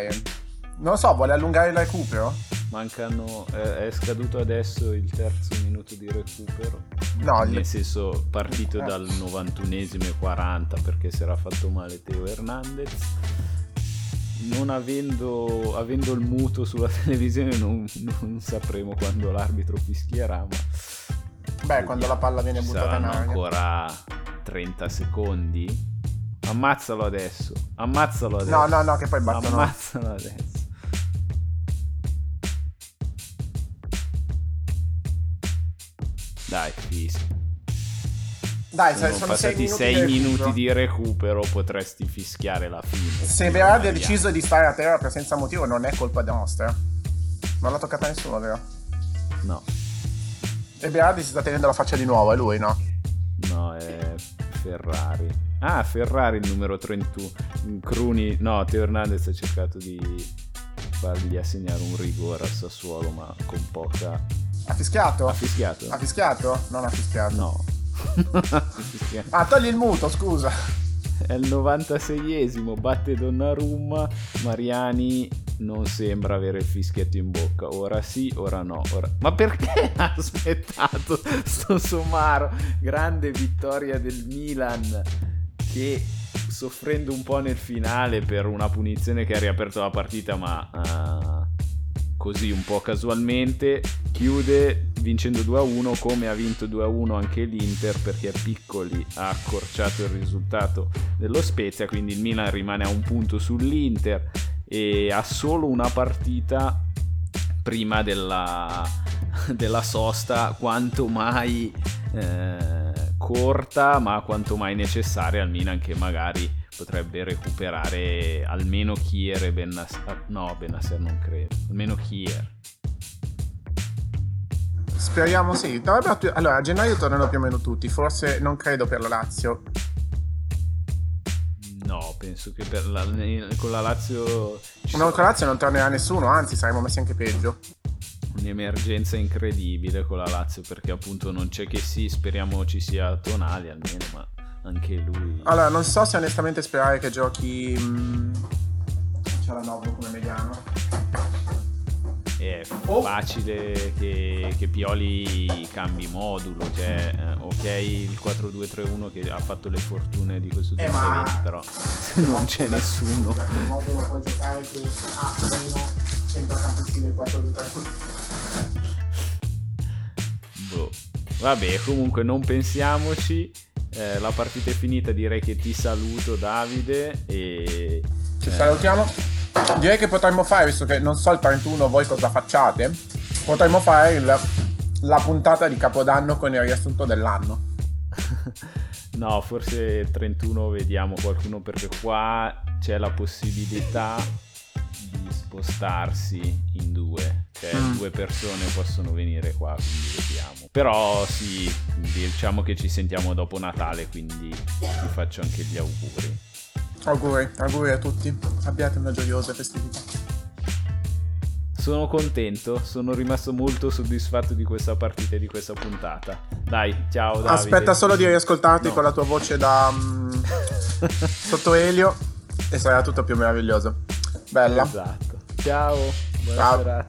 Non lo so, vuole allungare il recupero? Mancano. È scaduto adesso il terzo minuto di recupero. No, nel senso, partito dal 91esimo e 40, perché si era fatto male Teo Hernandez. Avendo il muto sulla televisione, non sapremo quando l'arbitro fischierà. Ma quando la palla viene buttata in aria. Ancora 30 secondi. Ammazzalo adesso. No, che poi battono. Ammazzalo adesso. Dai, fischia. Dai, sono passati 6 minuti di recupero, potresti fischiare la fine. Se Berardi ha deciso di stare a terra per senza motivo, non è colpa nostra. Non l'ha toccata nessuno, vero? No. E Berardi si sta tenendo la faccia di nuovo, è lui, no? No, è Ferrari. Ah, Ferrari il numero 31. Teo Hernandez ha cercato di fargli assegnare un rigore al Sassuolo, ma con poca. Ha fischiato? Non ha fischiato. No. Togli il muto, scusa. È il 96esimo, batte Donnarumma. Mariani non sembra avere il fischietto in bocca. Ora sì, ora no. Ma perché ha aspettato sto somaro? Grande vittoria del Milan che, soffrendo un po' nel finale per una punizione che ha riaperto la partita, ma così un po' casualmente chiude vincendo 2-1, come ha vinto 2-1 anche l'Inter, perché Piccoli ha accorciato il risultato dello Spezia, quindi il Milan rimane a 1 punto sull'Inter e ha solo una partita prima della sosta, quanto mai corta ma quanto mai necessaria al Milan, che magari potrebbe recuperare almeno Kjær e Bennacer. No, Bennacer non credo. Almeno Kjær. Speriamo sì. Allora, a gennaio tornano più o meno tutti. Forse non credo per la Lazio. No, penso che con la Lazio. Con la Lazio non tornerà nessuno, anzi saremo messi anche peggio. Un'emergenza incredibile con la Lazio, perché appunto non c'è speriamo ci sia Tonali almeno, ma anche lui. Allora, non so se onestamente sperare che giochi Çalhanoğlu come mediano. è facile che Pioli cambi modulo, cioè ok il 4-2-3-1 che ha fatto le fortune di questo tipo, però non c'è nessuno. Il modulo puoi giocare che ha almeno centrocampisti del 4-2-3-1. Boh. Vabbè, comunque non pensiamoci, la partita è finita, direi che ti saluto Davide e ci salutiamo. Direi che potremmo fare, visto che non so il 31 voi cosa facciate, potremmo fare la puntata di Capodanno con il riassunto dell'anno. No, forse 31 vediamo qualcuno, perché qua c'è la possibilità di spostarsi in due, cioè due persone possono venire qua, quindi vediamo. Però sì, diciamo che ci sentiamo dopo Natale, quindi vi faccio anche gli auguri. Auguri a tutti, abbiate una gioiosa festività. Sono contento, sono rimasto molto soddisfatto di questa partita e di questa puntata. Dai, ciao Davide. Aspetta solo di riascoltarti con la tua voce da sotto elio e sarà tutto più meraviglioso. Bella. Esatto. Ciao, buona serata.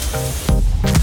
Ciao.